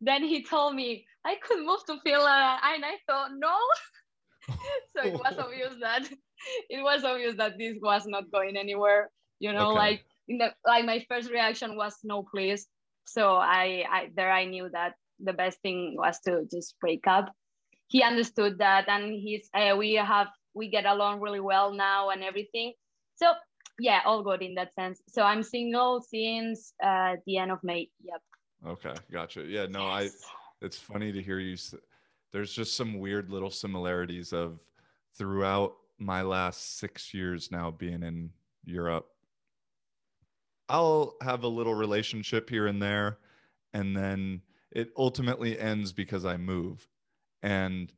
then he told me I could move to Finland, and I thought no. So it was obvious that it was obvious that this was not going anywhere. You know, okay. Like in the, like my first reaction was no, please. So I, I there I knew that the best thing was to just break up. He understood that, and he's uh, we have we get along really well now and everything. So yeah, all good in that sense. So I'm single since uh, the end of May. Yep. Okay, gotcha. Yeah, no, yes. I. It's funny to hear you. There's just some weird little similarities of throughout my last six years now being in Europe. I'll have a little relationship here and there, and then it ultimately ends because I move. And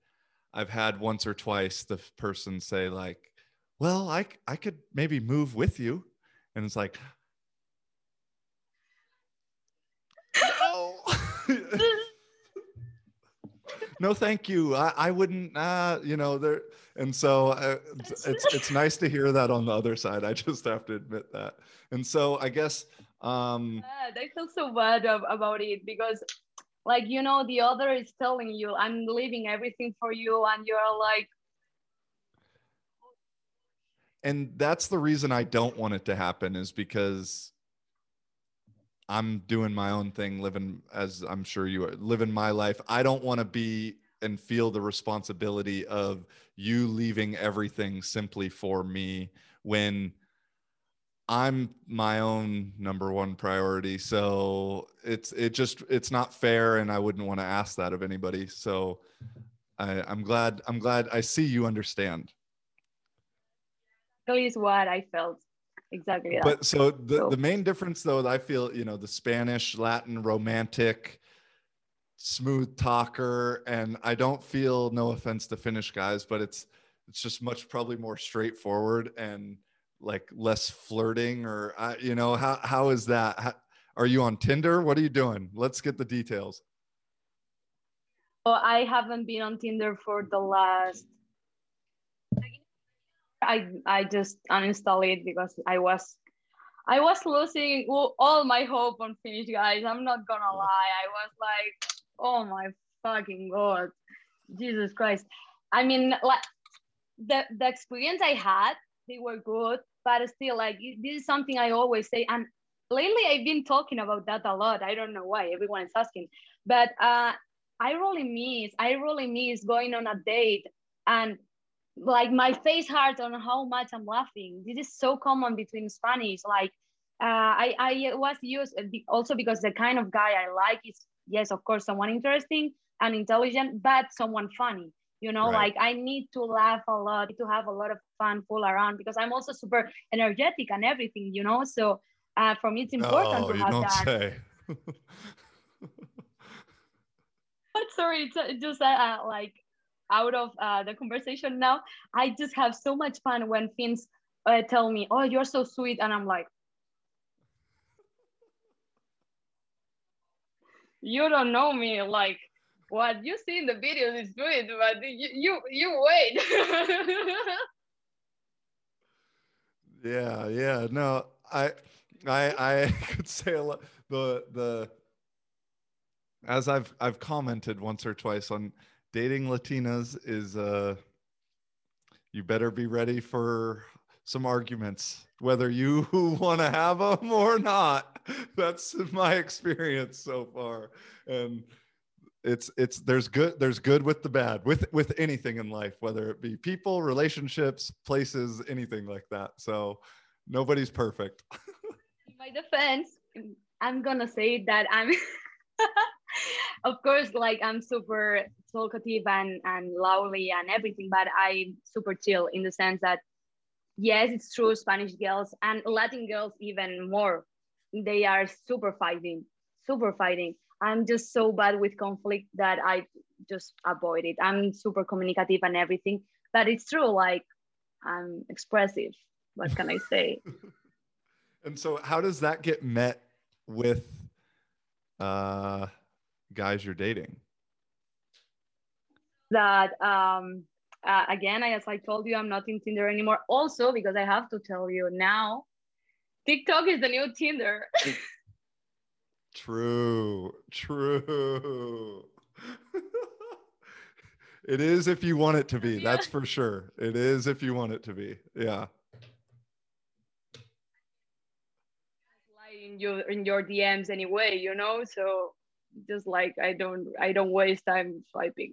I've had once or twice the person say like, well, I, I could maybe move with you. And it's like, no, no, thank you. I, I wouldn't, uh, you know, there. And so uh, it's, it's, it's nice to hear that on the other side. I just have to admit that. And so I guess. Um, uh, I feel so bad of, about it because like, you know, the other is telling you, I'm leaving everything for you. And you're like. And that's the reason I don't want it to happen, is because I'm doing my own thing, living, as I'm sure you are, living my life. I don't want to be and feel the responsibility of you leaving everything simply for me when I'm my own number one priority. So it's, it just, it's not fair. And I wouldn't want to ask that of anybody. So I, I'm glad, I'm glad I see you understand. Is what I felt exactly that. But so the, so the main difference though, I feel, you know, the Spanish, Latin, romantic, smooth talker, and I don't feel, no offense to Finnish guys, but it's it's just much probably more straightforward and like less flirting, or uh, you know, how how is that? How, are you on Tinder? What are you doing? Let's get the details. Well, I haven't been on Tinder for the last. I, I just uninstalled it because I was I was losing all my hope on Finnish guys. I'm not gonna lie. I was like, oh my fucking God, Jesus Christ. I mean, like the, the experience I had, they were good, but still, like, this is something I always say. And lately I've been talking about that a lot. I don't know why, everyone is asking. But uh, I really miss, I really miss going on a date and like my face hurts on how much I'm laughing. This is so common between Spanish. Like uh, I, I was used also because the kind of guy I like is, yes, of course, someone interesting and intelligent, but someone funny, you know, right. Like I need to laugh a lot, to have a lot of fun, fool around, because I'm also super energetic and everything, you know? So uh, for me, it's important oh, to you have don't that. Say. But sorry, it's just uh, like, out of uh, the conversation now, I just have so much fun when Finns uh, tell me, oh, you're so sweet. And I'm like, you don't know me. Like, what you see in the videos is good, but you, you, you wait. yeah, yeah, no, I, I, I could say a lot, the, the, as I've, I've commented once or twice on, dating Latinas is, uh, you better be ready for some arguments, whether you want to have them or not. That's my experience so far. And it's, it's, there's good, there's good with the bad, with, with anything in life, whether it be people, relationships, places, anything like that. So nobody's perfect. In my defense, I'm going to say that I'm... Of course, like I'm super talkative and, and lovely and everything, but I'm super chill in the sense that, yes, it's true, Spanish girls and Latin girls even more, they are super fighting, super fighting. I'm just so bad with conflict that I just avoid it. I'm super communicative and everything, but it's true, like I'm expressive. What can I say? And so how does that get met with... Uh... guys you're dating? That um uh, again, as I told you, I'm not in Tinder anymore, also because I have to tell you now, TikTok is the new Tinder. true true It is if you want it to be, that's for sure. It is if you want it to be. Yeah, in your in your D Ms anyway, you know. So just like I don't I don't waste time swiping.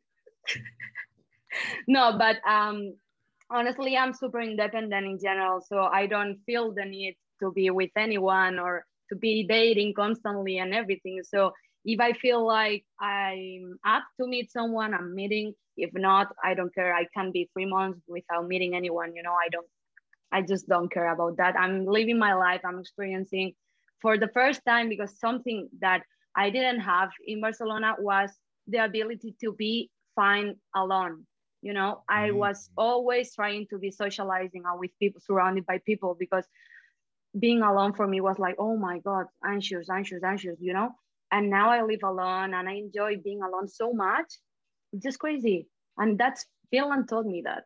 No, but um, honestly, I'm super independent in general, so I don't feel the need to be with anyone or to be dating constantly and everything. So if I feel like I'm up to meet someone, I'm meeting. If not, I don't care. I can be three months without meeting anyone. You know, I don't, I just don't care about that. I'm living my life. I'm experiencing for the first time, because something that I didn't have in Barcelona was the ability to be fine alone. You know, I was always trying to be socializing with people, surrounded by people, because being alone for me was like, oh my God, anxious, anxious, anxious, you know? And now I live alone and I enjoy being alone so much. It's just crazy. And that's, Finland taught me that.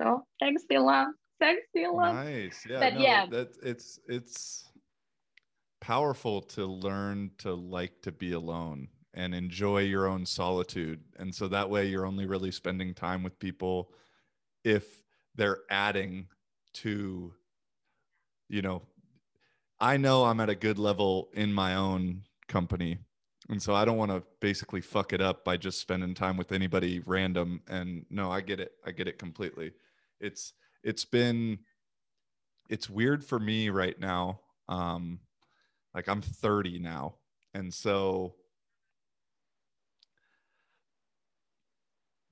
So thanks, Finland. Thanks, Finland. Nice. Yeah. But, no, yeah. That, it's, it's powerful to learn to like to be alone and enjoy your own solitude. And so that way you're only really spending time with people if they're adding to, you know, I know I'm at a good level in my own company. And so I don't want to basically fuck it up by just spending time with anybody random. And no, I get it. I get it completely. It's, it's been, it's weird for me right now. Um, like I'm thirty now. And so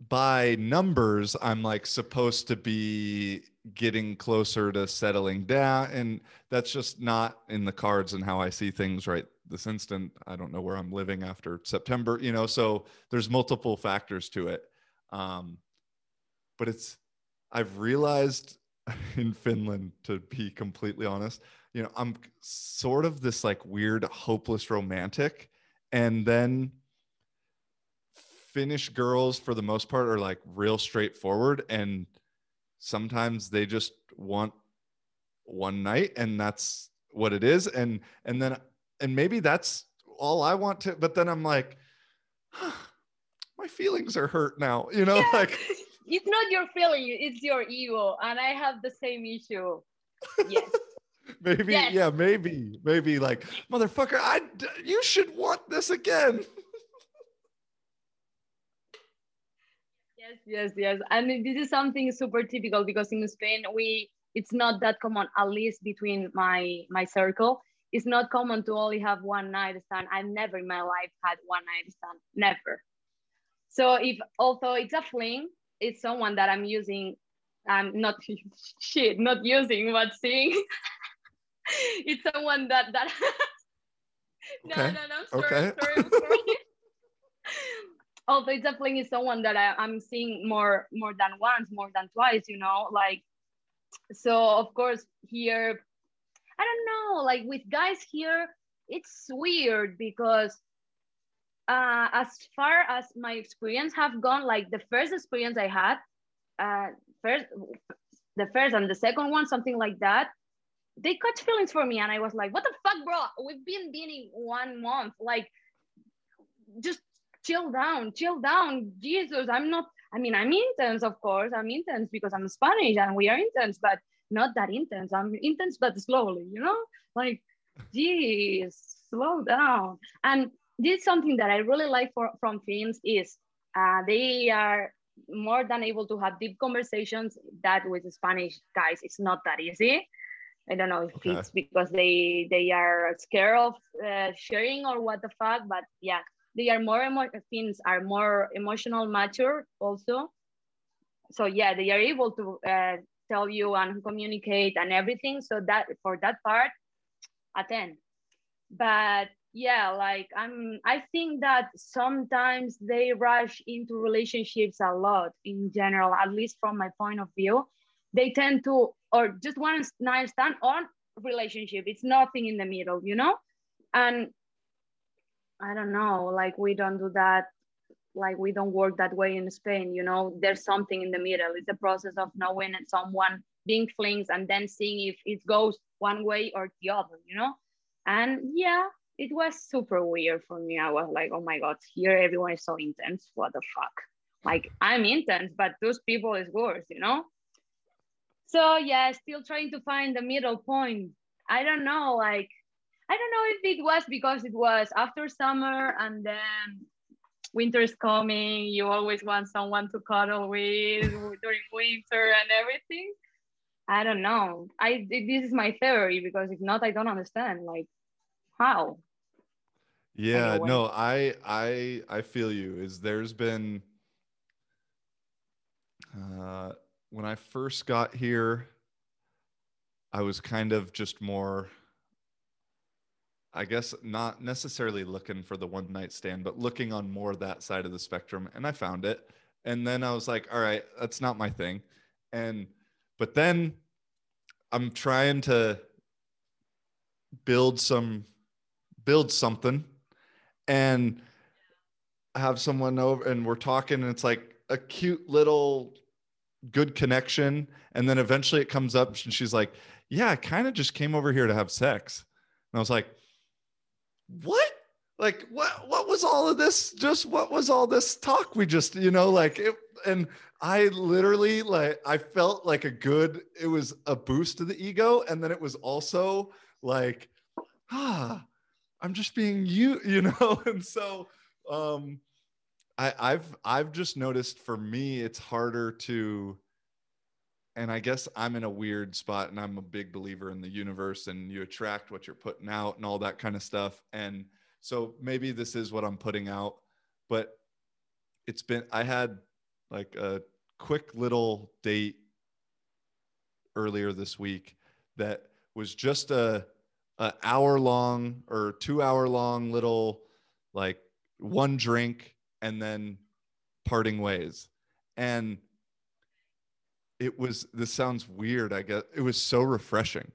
by numbers, I'm like supposed to be getting closer to settling down. And that's just not in the cards and how I see things right this instant. I don't know where I'm living after September, you know, so there's multiple factors to it. Um, but it's, I've realized in Finland, to be completely honest, you know, I'm sort of this like weird, hopeless romantic. And then Finnish girls for the most part are like real straightforward. And sometimes they just want one night and that's what it is. And, and then, and maybe that's all I want to, but then I'm like, huh, my feelings are hurt now, you know, yeah. Like it's not your feeling, it's your ego. And I have the same issue. Yes. Maybe. Yes. Yeah. Maybe, maybe like, motherfucker, I, you should want this again. Yes, yes, yes. And this is something super typical because in Spain, we, it's not that common, at least between my, my circle. It's not common to only have one night stand. I've never in my life had one night stand, never. So if, although it's a fling, it's someone that I'm using, I'm not, shit, not using, but seeing. It's someone that, that, no, okay. no, no, I'm sorry, okay. I'm sorry, I'm sorry. Although it's a fling, is someone that I, I'm seeing more, more than once, more than twice, you know, like, so of course here, I don't know, like with guys here, it's weird because uh, as far as my experience have gone, like the first experience I had, uh, first, the first and the second one, something like that, they caught feelings for me. And I was like, what the fuck, bro? We've been dating one month, like just, chill down, chill down, Jesus, I'm not, I mean, I'm intense, of course, I'm intense because I'm Spanish and we are intense, but not that intense, I'm intense, but slowly, you know, like, geez, slow down. And this is something that I really like for, from Finns is uh, they are more than able to have deep conversations that with the Spanish guys, it's not that easy. I don't know if okay. it's because they, they are scared of uh, sharing or what the fuck, but yeah. They are more, emo- Finns are more emotional mature also. So yeah, they are able to uh, tell you and communicate and everything. So that for that part, a ten. But yeah, like I'm, I think that sometimes they rush into relationships a lot in general, at least from my point of view. They tend to, or just one night stand on relationship. It's nothing in the middle, you know? And I don't know, like we don't do that, like we don't work that way in Spain, you know, there's something in the middle. It's a process of knowing and someone being flings and then seeing if it goes one way or the other, you know? And yeah, it was super weird for me. I was like, oh my God, here everyone is so intense. What the fuck? Like I'm intense, but those people is worse, you know? So yeah, still trying to find the middle point. I don't know, like, I don't know if it was because it was after summer and then winter's coming, you always want someone to cuddle with during winter and everything. I don't know. I this is my theory, because if not, I don't understand, like, how. Yeah, no, I I I feel you. Is there's been uh when I first got here, I was kind of just more, I guess, not necessarily looking for the one night stand, but looking on more that side of the spectrum. And I found it. And then I was like, all right, that's not my thing. And, but then I'm trying to build some, build something and have someone over, and we're talking, and it's like a cute little good connection. And then eventually it comes up and she's like, yeah, I kind of just came over here to have sex. And I was like, what? Like, what, what was all of this? Just what was all this talk? We just, you know, like, it, and I literally, like, I felt like a good, it was a boost to the ego. And then it was also like, ah, I'm just being you, you know? And so um, I, I've, I've just noticed for me, it's harder to, and I guess I'm in a weird spot, and I'm a big believer in the universe, and you attract what you're putting out and all that kind of stuff. And so maybe this is what I'm putting out, but it's been, I had like a quick little date earlier this week that was just a, a hour long or two hour long little, like, one drink and then parting ways. And it was, this sounds weird, I guess, it was so refreshing,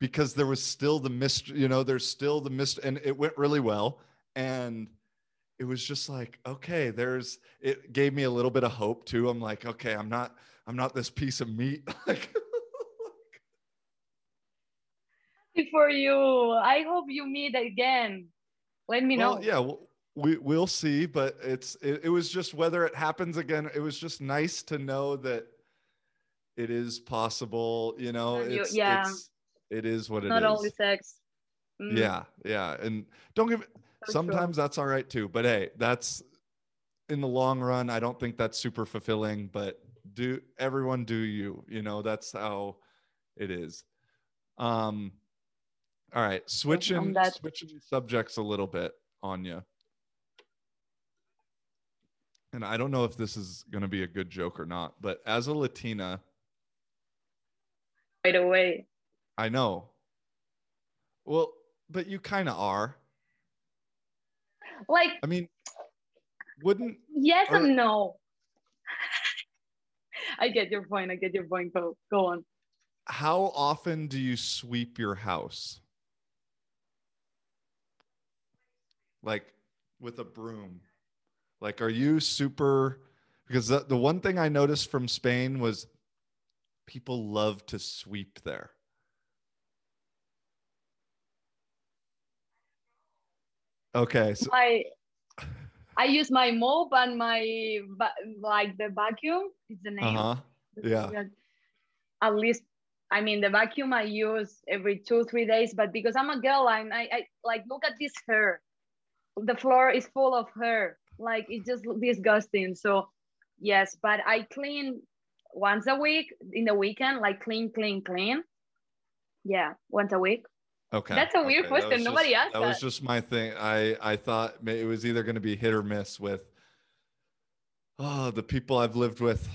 because there was still the mist, you know, there's still the mist, and it went really well. And it was just like, okay, there's, it gave me a little bit of hope too. I'm like, okay, I'm not, I'm not this piece of meat. Like, for you, I hope you meet again. Let me well, know. Yeah. Well, We, we'll see, but it's, it, it was just whether it happens again. It was just nice to know that it is possible, you know, it's, yeah. it's, it is what it is. Not only sex. Mm. Yeah. Yeah. And don't give it, so sometimes true. That's all right too, but hey, that's in the long run. I don't think that's super fulfilling, but do everyone do you, you know, that's how it is. Um, all right. Switching, switching subjects a little bit, Anya. And I don't know if this is going to be a good joke or not, but as a Latina, right away. I know. Well, but you kind of are. Like, I mean, wouldn't. Yes or, and no. I get your point. I get your point. Go, go on. How often do you sweep your house? Like with a broom. Like, are you super, because the, the one thing I noticed from Spain was people love to sweep there. Okay. So my, I use my mop and my, like the vacuum is the name. Uh-huh. Yeah. At least, I mean, the vacuum I use every two, three days, but because I'm a girl, I'm, I, I like, look at this hair. The floor is full of hair. Like, it's just disgusting. So yes, but I clean once a week in the weekend, like clean, clean, clean. Yeah, once a week. Okay. That's a weird okay. question. That Nobody just, asked that. That was just my thing. I, I thought it was either going to be hit or miss with, oh, the people I've lived with.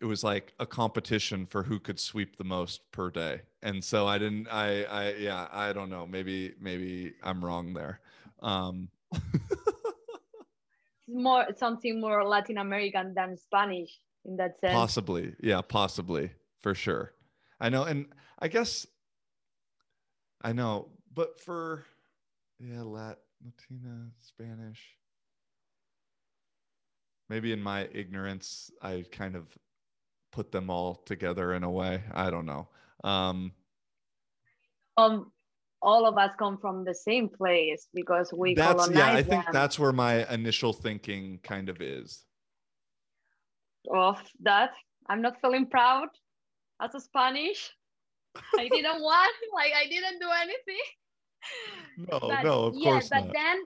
It was like a competition for who could sweep the most per day. And so I didn't, I, I, yeah, I don't know. Maybe, maybe I'm wrong there. Um, more something more Latin American than Spanish in that sense, possibly. Yeah, possibly, for sure. I know. And I guess I know, but for yeah Lat Latina Spanish, maybe in my ignorance I kind of put them all together in a way. I don't know. um um All of us come from the same place because we that's, colonize yeah, I them. Think that's where my initial thinking kind of is. Of that, I'm not feeling proud as a Spanish. I didn't want, like I didn't do anything. No, but, no, of yeah, course but not. Then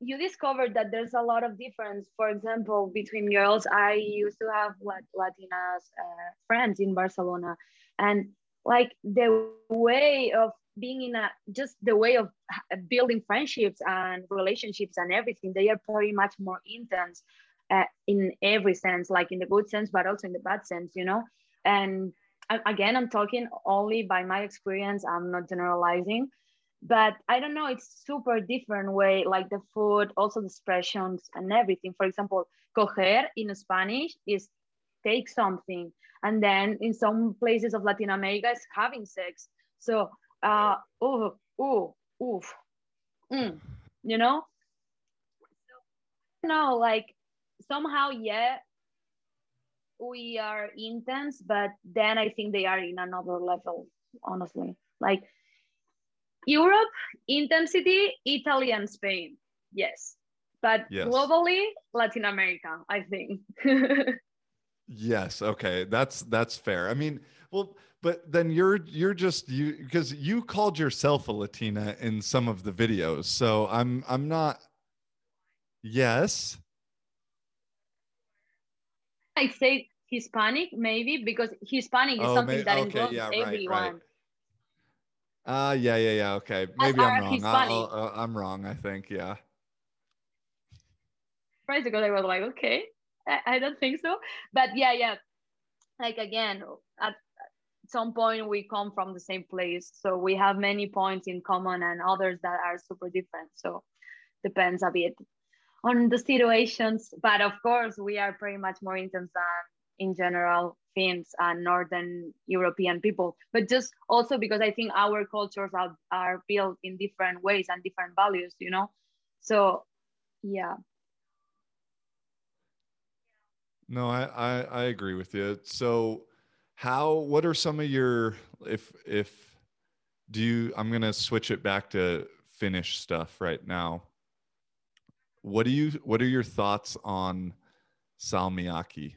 you discover that there's a lot of difference. For example, between girls, I used to have what Latinas uh, friends in Barcelona, and like the way of being in a, just the way of building friendships and relationships and everything, they are pretty much more intense uh, in every sense, like in the good sense, but also in the bad sense, you know? And again, I'm talking only by my experience, I'm not generalizing, but I don't know, it's super different way, like the food, also the expressions and everything. For example, coger in Spanish is take something. And then in some places of Latin America is having sex. So, uh, ooh, ooh, oof, mm, you know? No, like somehow, yeah, we are intense, but then I think they are in another level, honestly. Like Europe, intensity, Italy and Spain, yes. But yes. Globally, Latin America, I think. Yes. Okay. That's, that's fair. I mean, well, but then you're, you're just, you, because you called yourself a Latina in some of the videos. So I'm, I'm not, yes. I say Hispanic maybe because Hispanic is oh, something may, that okay, involves yeah, everyone. Right, right. Uh, yeah, yeah, yeah. Okay. Maybe I'm wrong. I'll, I'll, I'm wrong. I think. Yeah. Right. Because I was like, okay. I don't think so, but yeah, yeah. Like again, at some point we come from the same place, so we have many points in common and others that are super different. So depends a bit on the situations, but of course we are pretty much more intense than in general Finns and Northern European people. But just also because I think our cultures are are built in different ways and different values, you know. So yeah. No, I, I, I agree with you. So how, what are some of your, if, if do you, I'm going to switch it back to Finnish stuff right now. What do you, what are your thoughts on salmiakki?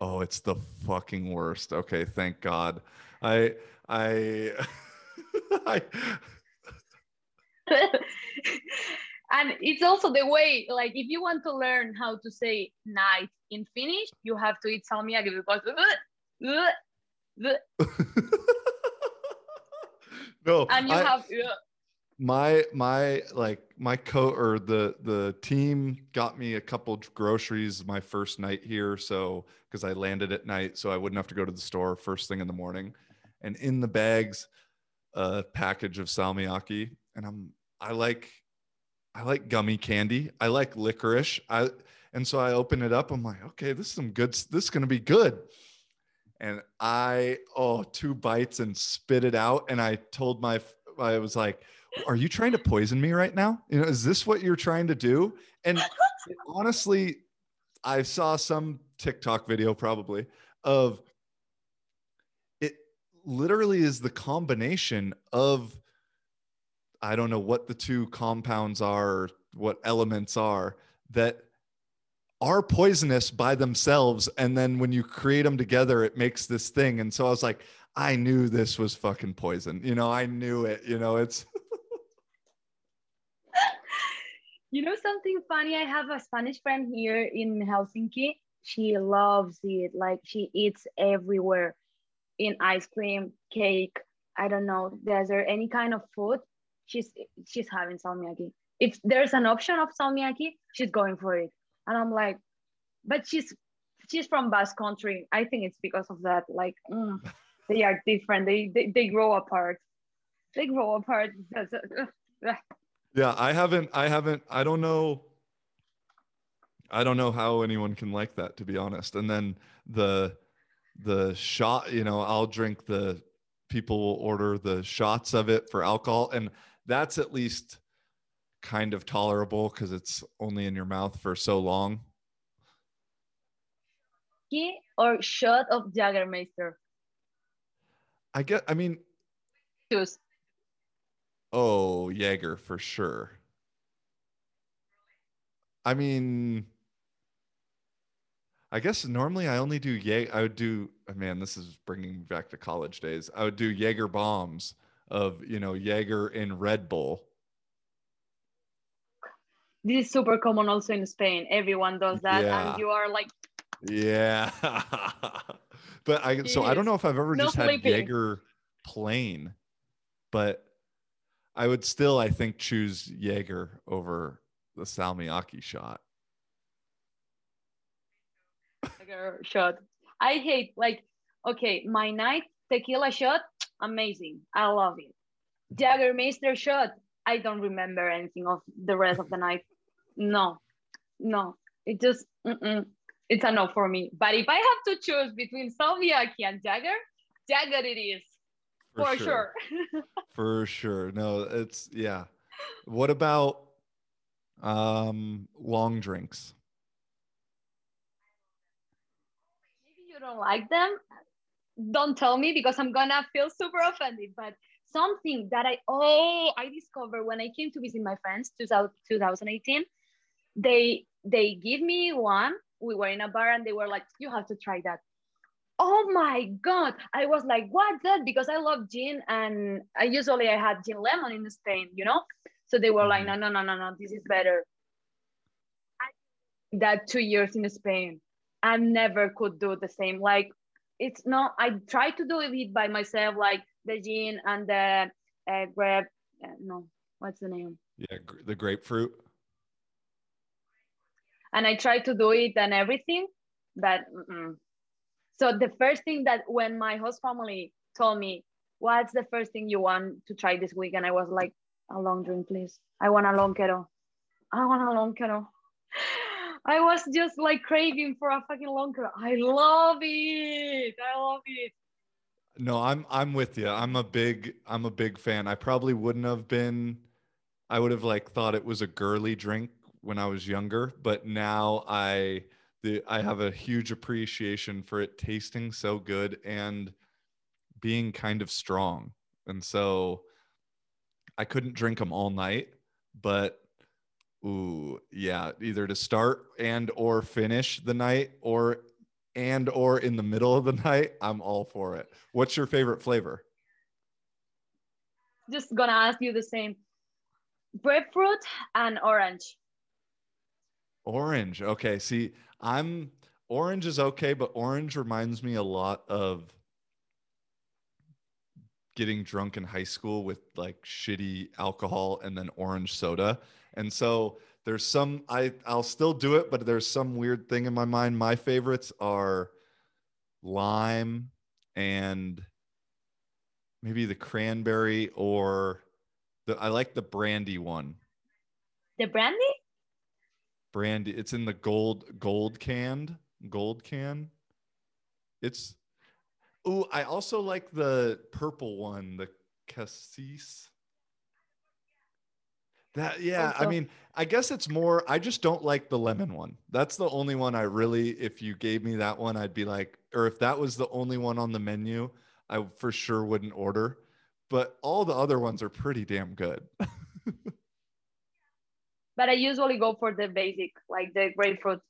Oh, it's the fucking worst. Okay. Thank God. I, I, I, and it's also the way, like, if you want to learn how to say night in Finnish, you have to eat salmiakki because. Uh, uh, uh. No, and you I, have. Uh. My my like my co or the the team got me a couple groceries my first night here, so because I landed at night, so I wouldn't have to go to the store first thing in the morning, and in the bags, a package of salmiakki, and I'm I like. I like gummy candy. I like licorice. I and so I open it up. I'm like, okay, this is some good. This is gonna be good. And I oh, two bites and spit it out. And I told my, I was like, are you trying to poison me right now? You know, is this what you're trying to do? And honestly, I saw some TikTok video probably of it. Literally, is the combination of. I don't know what the two compounds are, what elements are that are poisonous by themselves. And then when you create them together, it makes this thing. And so I was like, I knew this was fucking poison. You know, I knew it, you know, it's. You know, something funny. I have a Spanish friend here in Helsinki. She loves it. Like she eats everywhere in ice cream, cake. I don't know, dessert, any kind of food. She's she's having salmiakki. If there's an option of salmiakki, she's going for it. And I'm like, but she's she's from Basque country. I think it's because of that. Like, mm, they are different. They, they they grow apart. They grow apart. Yeah, I haven't. I haven't. I don't know. I don't know how anyone can like that, to be honest. And then the the shot. You know, I'll drink the. People will order the shots of it for alcohol, and that's at least kind of tolerable because it's only in your mouth for so long. Or shot of Jägermeister. I get. I mean, Choose. Oh, Jaeger for sure. I mean, I guess normally I only do, Ye- I would do, oh man, this is bringing me back to college days. I would do Jaeger bombs of, you know, Jaeger and Red Bull. This is super common also in Spain. Everyone does that. Yeah. And you are like. Yeah. But I, so I don't know if I've ever no just had sleeping. Jaeger plain, but I would still, I think, choose Jaeger over the salmiakki shot. Shot. I hate, like, okay, my night tequila shot, amazing, I love it. Jägermeister shot, I don't remember anything of the rest of the night. No, no, it just, mm-mm. It's a no for me. But if I have to choose between salmiakki and Jäger, Jäger it is, for, for sure. sure. For sure. No, it's, yeah. What about um, long drinks? Don't like them, don't tell me, because I'm gonna feel super offended. But something that I oh I discovered when I came to visit my friends two thousand eighteen, they they give me one. We were in a bar and they were like, you have to try that. Oh my god, I was like, what's that? Because I love gin, and I usually I had gin lemon in Spain, you know. So they were like, no no no no no, this is better. I did that two years in Spain. I never could do the same. Like, it's not, I try to do it by myself, like the gin and the uh, grape, uh, no, what's the name? Yeah, gr- the grapefruit. And I try to do it and everything, but mm-mm. So the first thing that when my host family told me, what's the first thing you want to try this week? And I was like, a long drink, please. I want a long quero. I want a long quero. I was just like craving for a fucking long drink. I love it. I love it. No, I'm I'm with you. I'm a big I'm a big fan. I probably wouldn't have been. I would have like thought it was a girly drink when I was younger, but now I the I have a huge appreciation for it tasting so good and being kind of strong. And so I couldn't drink them all night, but ooh, yeah, either to start and or finish the night or and or in the middle of the night, I'm all for it. What's your favorite flavor? Just gonna ask you the same. Grapefruit and orange. Orange, okay. See, I'm, orange is okay, but orange reminds me a lot of getting drunk in high school with like shitty alcohol and then orange soda. And so there's some, I, I'll still do it, but there's some weird thing in my mind. My favorites are lime and maybe the cranberry or the, I like the brandy one. The brandy? Brandy. It's in the gold, gold canned, gold can. It's, ooh, I also like the purple one, the cassis. That, yeah, I mean, I guess it's more, I just don't like the lemon one. That's the only one I really, if you gave me that one, I'd be like, or if that was the only one on the menu, I for sure wouldn't order. But all the other ones are pretty damn good. But I usually go for the basic, like the grapefruit.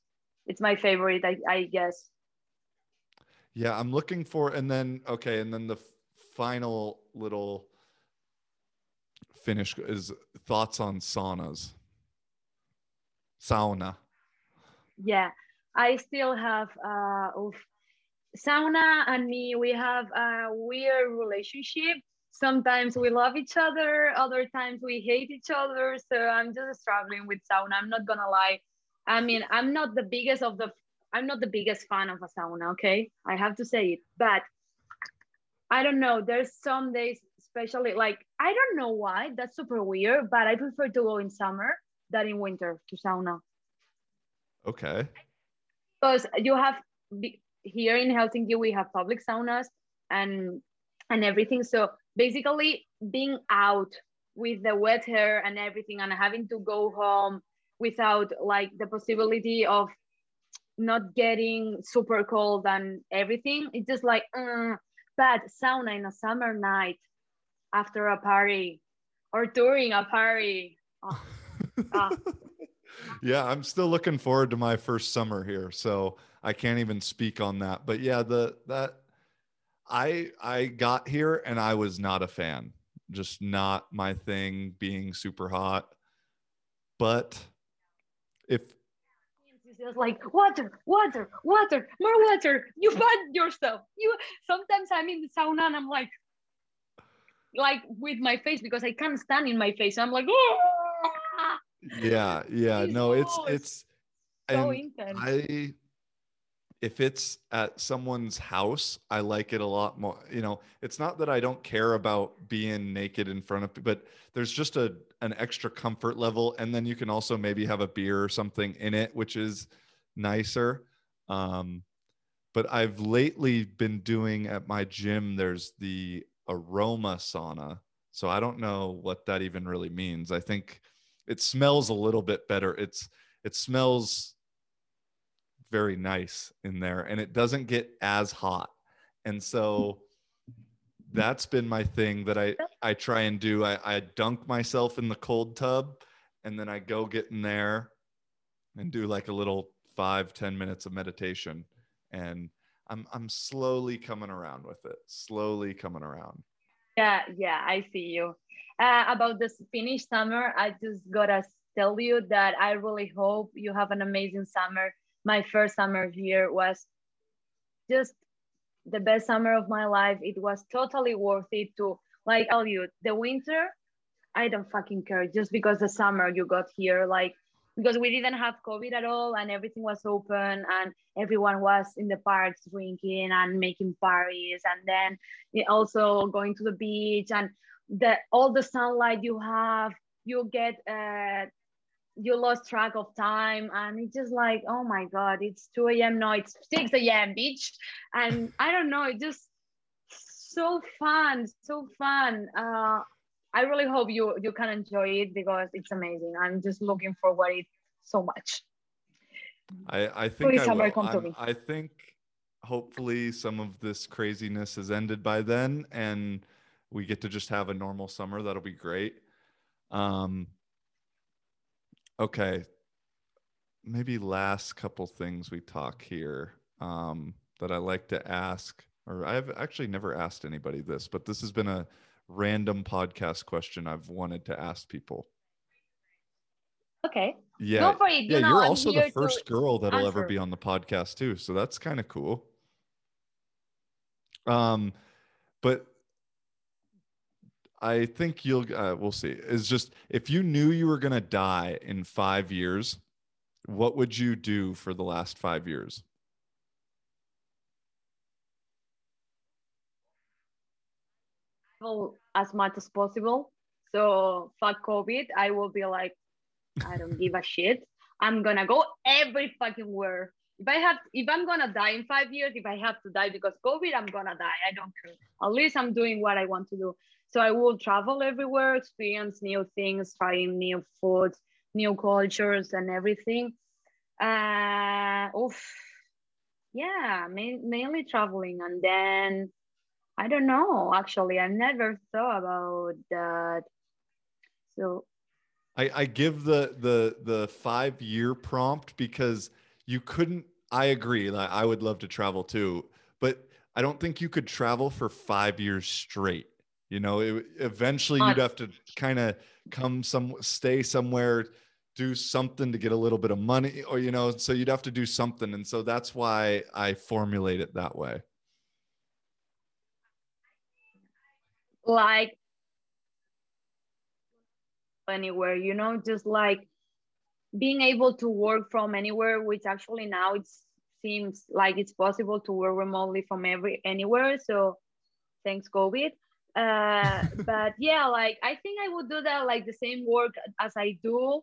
It's my favorite, I, I guess. Yeah, I'm looking for, and then, okay, and then the final little finish is thoughts on saunas. Sauna. Yeah, I still have uh, oof. Sauna and me, we have a weird relationship. Sometimes we love each other, other times we hate each other. So I'm just struggling with sauna. I'm not gonna lie. I mean, I'm not the biggest of the, I'm not the biggest fan of a sauna, okay? I have to say it, but I don't know. There's some days, especially like, I don't know why, that's super weird, but I prefer to go in summer than in winter to sauna. Okay. Because you have, here in Helsinki, we have public saunas and and everything. So basically being out with the wet hair and everything and having to go home without like the possibility of not getting super cold and everything, it's just like uh, but sauna in a summer night after a party or during a party oh. Oh. Yeah, I'm still looking forward to my first summer here, so I can't even speak on that. But yeah, the that I I got here and I was not a fan. Just not my thing, being super hot. But if it's just like water, water, water, more water, you find yourself. You sometimes I'm in the sauna and I'm like like with my face, because I can't stand in my face. I'm like, oh! yeah, yeah. Jesus. No, it's it's so intense. I if it's at someone's house, I like it a lot more. You know, it's not that I don't care about being naked in front of, but there's just a an extra comfort level. And then you can also maybe have a beer or something in it, which is nicer. Um, but I've lately been doing at my gym, there's the aroma sauna. So I don't know what that even really means. I think it smells a little bit better. It's, it smells very nice in there, and it doesn't get as hot, and so that's been my thing that I I try and do. I, I dunk myself in the cold tub, and then I go get in there and do like a little five, ten minutes of meditation, and I'm I'm slowly coming around with it slowly coming around. Yeah, yeah, I see you. Uh, about this Finnish summer, I just gotta tell you that I really hope you have an amazing summer. My first summer here was just the best summer of my life. It was totally worth it to, like, tell you, the winter, I don't fucking care, just because the summer you got here, like, because we didn't have COVID at all and everything was open and everyone was in the parks drinking and making parties, and then also going to the beach, and the all the sunlight you have, you get... Uh, you lost track of time, and it's just like, oh my god, it's two a m now, it's six a m bitch. And I don't know, it's just so fun, so fun. Uh, I really hope you you can enjoy it, because it's amazing. I'm just looking forward to it so much. I I think Please I, will. I think hopefully some of this craziness has ended by then, and we get to just have a normal summer. That'll be great. Um. Okay, maybe last couple things we talk here um, that I like to ask, or I've actually never asked anybody this, but this has been a random podcast question I've wanted to ask people. Okay, yeah, go for it. You yeah, know, you're I'm also the first girl that'll answer. Ever be on the podcast too, so that's kind of cool. Um, but I think you'll, uh, we'll see. It's just, if you knew you were going to die in five years, what would you do for the last five years? Travel as much as possible. So fuck COVID. I will be like, I don't give a shit. I'm going to go every fucking where. If I have, if I'm going to die in five years, if I have to die because COVID, I'm going to die. I don't care. At least I'm doing what I want to do. So I will travel everywhere, experience new things, trying new foods, new cultures, and everything. Uh, oof. Yeah, main, mainly traveling. And then, I don't know, actually, I never thought about that. So I, I give the, the, the five-year prompt because you couldn't, I agree, like, I would love to travel too, but I don't think you could travel for five years straight. You know, it, eventually you'd have to kind of come some, stay somewhere, do something to get a little bit of money, or, you know, so you'd have to do something. And so that's why I formulate it that way. Like anywhere, you know, just like being able to work from anywhere, which actually now it seems like it's possible to work remotely from every anywhere. So thanks COVID. Uh, but yeah, like, I think I would do that, like the same work as I do,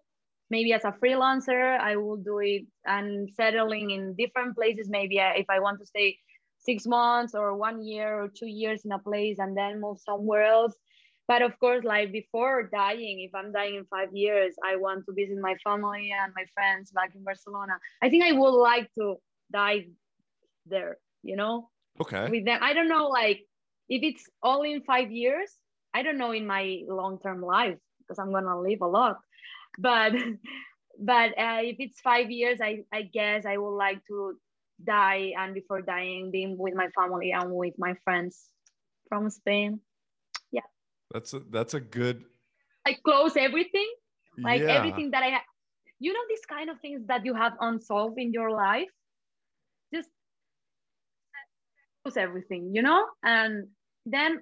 maybe as a freelancer, I will do it and settling in different places. Maybe if I want to stay six months or one year or two years in a place and then move somewhere else. But of course, like before dying, if I'm dying in five years, I want to visit my family and my friends back in Barcelona. I think I would like to die there, you know? Okay. With them. I don't know, like, if it's all in five years, I don't know in my long-term life, because I'm gonna live a lot. But but uh, if it's five years, I, I guess I would like to die, and before dying, being with my family and with my friends from Spain. Yeah. That's a, that's a good. I close everything, like yeah. everything that I have. You know, these kind of things that you have unsolved in your life, just close everything, you know? And then,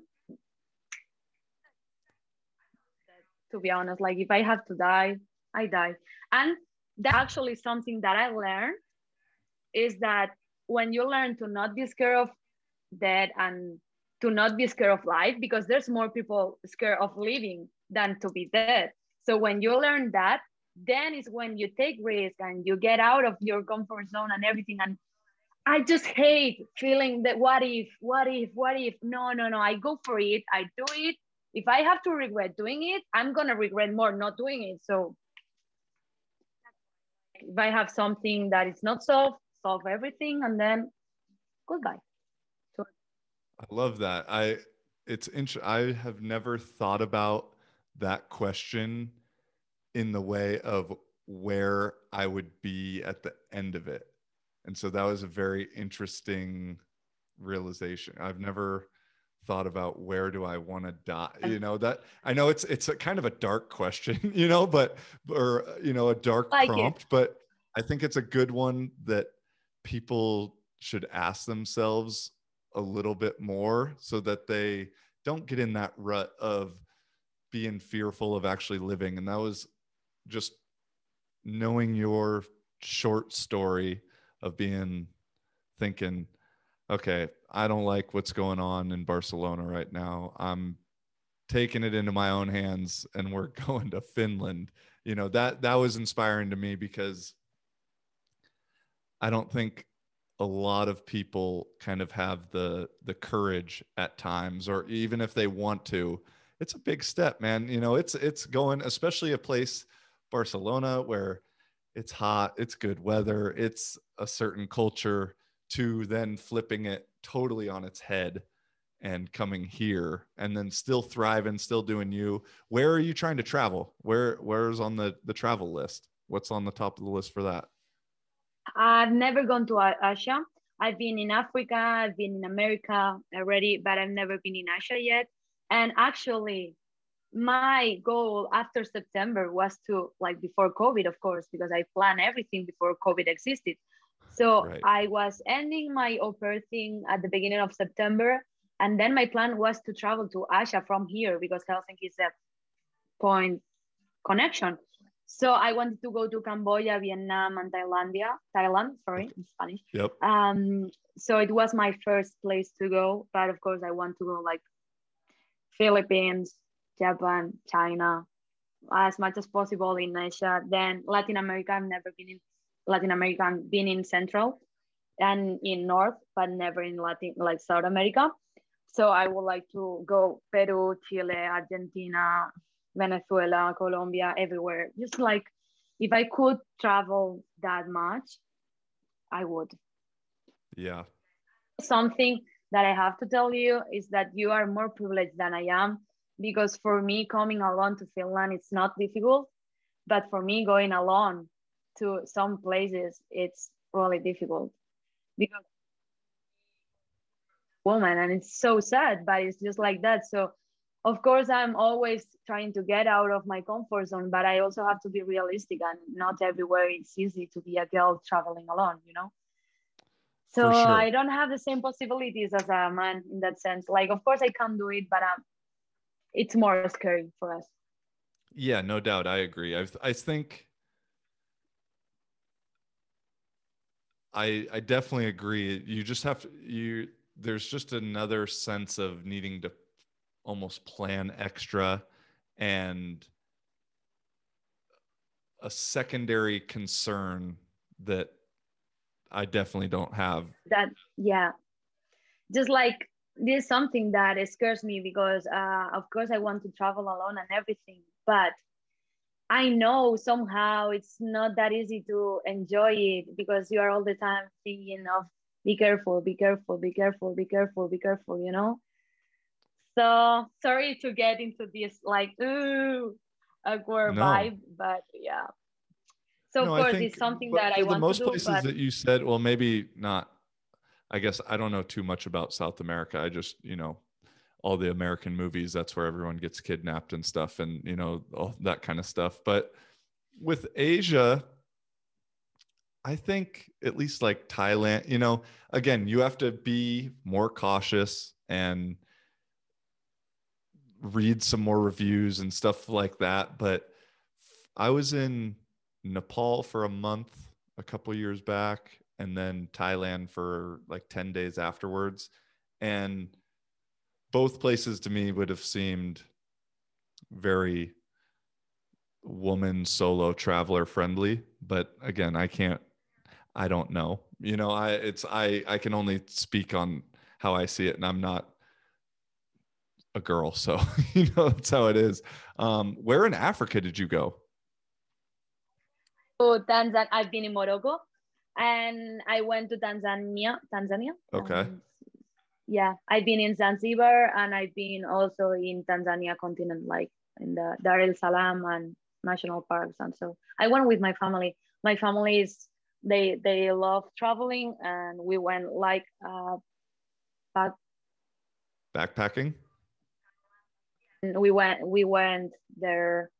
to be honest, like if I have to die, I die. And that's actually something that I learned, is that when you learn to not be scared of death and to not be scared of life, because there's more people scared of living than to be dead. So when you learn that, then is when you take risk and you get out of your comfort zone and everything. And I just hate feeling that what if, what if, what if, no, no, no, I go for it, I do it. If I have to regret doing it, I'm gonna regret more not doing it. So if I have something that is not solved, solve everything, and then goodbye. So I love that. I it's int- I have never thought about that question in the way of where I would be at the end of it. And so that was a very interesting realization. I've never thought about where do I want to die? You know, that I know it's it's a kind of a dark question, you know, but or you know, a dark like prompt, it. But I think it's a good one that people should ask themselves a little bit more so that they don't get in that rut of being fearful of actually living. And that was just knowing your short story of being thinking, okay, I don't like what's going on in Barcelona right now. I'm taking it into my own hands and we're going to Finland. You know, that, that was inspiring to me because I don't think a lot of people kind of have the, the courage at times, or even if they want to, it's a big step, man. You know, it's, it's going, especially a place, Barcelona, where it's hot, it's good weather, it's a certain culture, to then flipping it totally on its head and coming here and then still thriving, still doing you. Where are you trying to travel? Where where's on the, the travel list? What's on the top of the list for that? I've never gone to Asia. I've been in Africa, I've been in America already, but I've never been in Asia yet. And actually my goal after September was to, like before COVID, of course, because I planned everything before COVID existed. So right. I was ending my au pair thing at the beginning of September. And then my plan was to travel to Asia from here because Helsinki is a point connection. So I wanted to go to Cambodia, Vietnam, and Thailandia, Thailand, sorry, okay. in Spanish. Yep. Um, so it was my first place to go. But of course, I want to go like Philippines, Japan, China, as much as possible in Asia. Then Latin America, I've never been in Latin America, I've been in Central and in North, but never in Latin, like South America. So I would like to go Peru, Chile, Argentina, Venezuela, Colombia, everywhere. Just like, if I could travel that much, I would. Yeah. Something that I have to tell you is that you are more privileged than I am, because for me, coming alone to Finland, it's not difficult, but for me, going alone to some places, it's really difficult because woman, and it's so sad, but it's just like that. So of course I'm always trying to get out of my comfort zone, but I also have to be realistic, and not everywhere it's easy to be a girl traveling alone, you know? So sure. I don't have the same possibilities as a man in that sense. Like, of course I can do it, but um, it's more scary for us. Yeah, no doubt. I agree. I, I think I, I definitely agree. You just have to, you, there's just another sense of needing to almost plan extra, and a secondary concern that I definitely don't have. That, yeah. Just like, this is something that scares me because uh, of course I want to travel alone and everything, but I know somehow it's not that easy to enjoy it because you are all the time thinking of be careful, be careful, be careful, be careful, be careful, you know? So sorry to get into this like, ooh, awkward no. vibe, but yeah. So no, of course, think, it's something that I want to do. For most places but... that you said, well, maybe not. I guess I don't know too much about South America. I just, you know, all the American movies, that's where everyone gets kidnapped and stuff, and, you know, all that kind of stuff. But with Asia, I think at least like Thailand, you know, again, you have to be more cautious and read some more reviews and stuff like that. But I was in Nepal for a month a couple years back, and then Thailand for like ten days afterwards. And both places to me would have seemed very woman solo traveler friendly. But again, I can't, I don't know, you know, I, it's, I, I can only speak on how I see it, and I'm not a girl. So, you know, that's how it is. Um, where in Africa did you go? Oh, Tanzania. I've been in Morocco. And I went to Tanzania, Tanzania. Okay. And yeah, I've been in Zanzibar, and I've been also in Tanzania continent, like in the Dar es Salaam and national parks. And so I went with my family. My family is, they, they love traveling, and we went like uh, back backpacking. And we went, we went there.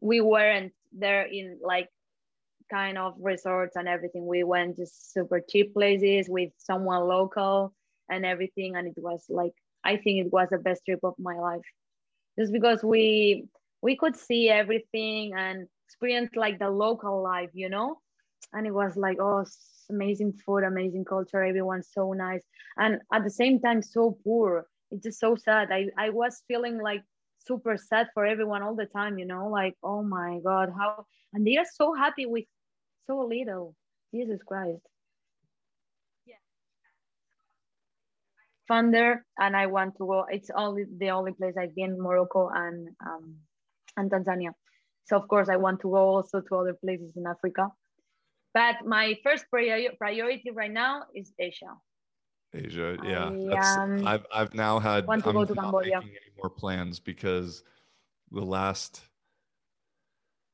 We weren't there in like kind of resorts and everything. We went just super cheap places with someone local and everything, and it was like, I think it was the best trip of my life, just because we we could see everything and experience like the local life, you know. And it was like, oh, amazing food, amazing culture, everyone's so nice, and at the same time so poor. It's just so sad. I, I was feeling like super sad for everyone all the time, you know, like, oh my God, how, and they are so happy with so little. Jesus Christ. Yeah. Thunder, and I want to go. It's only the only place I've been, Morocco and um and Tanzania. So of course I want to go also to other places in Africa. But my first priori priority right now is Asia. Asia, yeah. I, that's, um, I've I've now had want to I'm go to not Cambodia. Making any more plans, because the last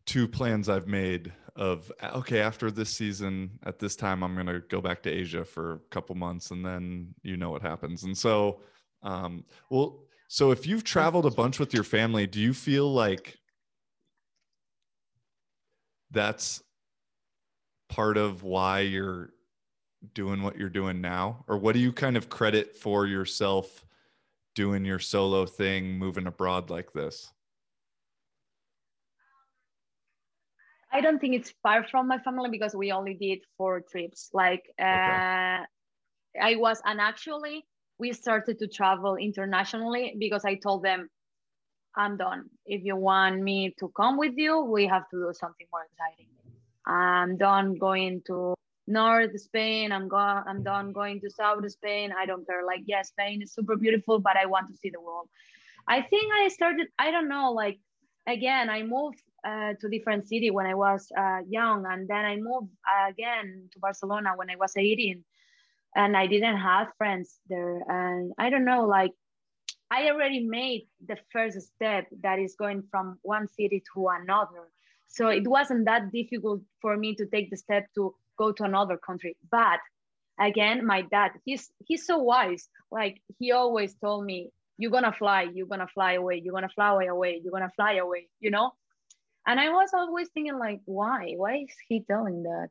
two plans I've made of, okay, after this season at this time I'm gonna go back to Asia for a couple months, and then you know what happens. And so, um, well, so if you've traveled a bunch with your family, do you feel like that's part of why you're doing what you're doing now? Or what do you kind of credit for yourself doing your solo thing, moving abroad like this? I don't think it's far from my family, because we only did four trips. Like, uh, okay. I was, and actually we started to travel internationally because I told them, I'm done. If you want me to come with you, we have to do something more exciting. I'm done going to North Spain. I'm going, I'm done going to South Spain. I don't care. Like, yes, yeah, Spain is super beautiful, but I want to see the world. I think I started, I don't know, like, again, I moved uh, to different city when I was uh, young. And then I moved uh, again to Barcelona when I was eighteen, and I didn't have friends there. And I don't know, like, I already made the first step that is going from one city to another. So it wasn't that difficult for me to take the step to go to another country. But again, my dad, he's, he's so wise. Like, he always told me, you're gonna fly, you're gonna fly away, you're gonna fly away, you're gonna fly away, you know? And I was always thinking, like, why? Why is he telling that?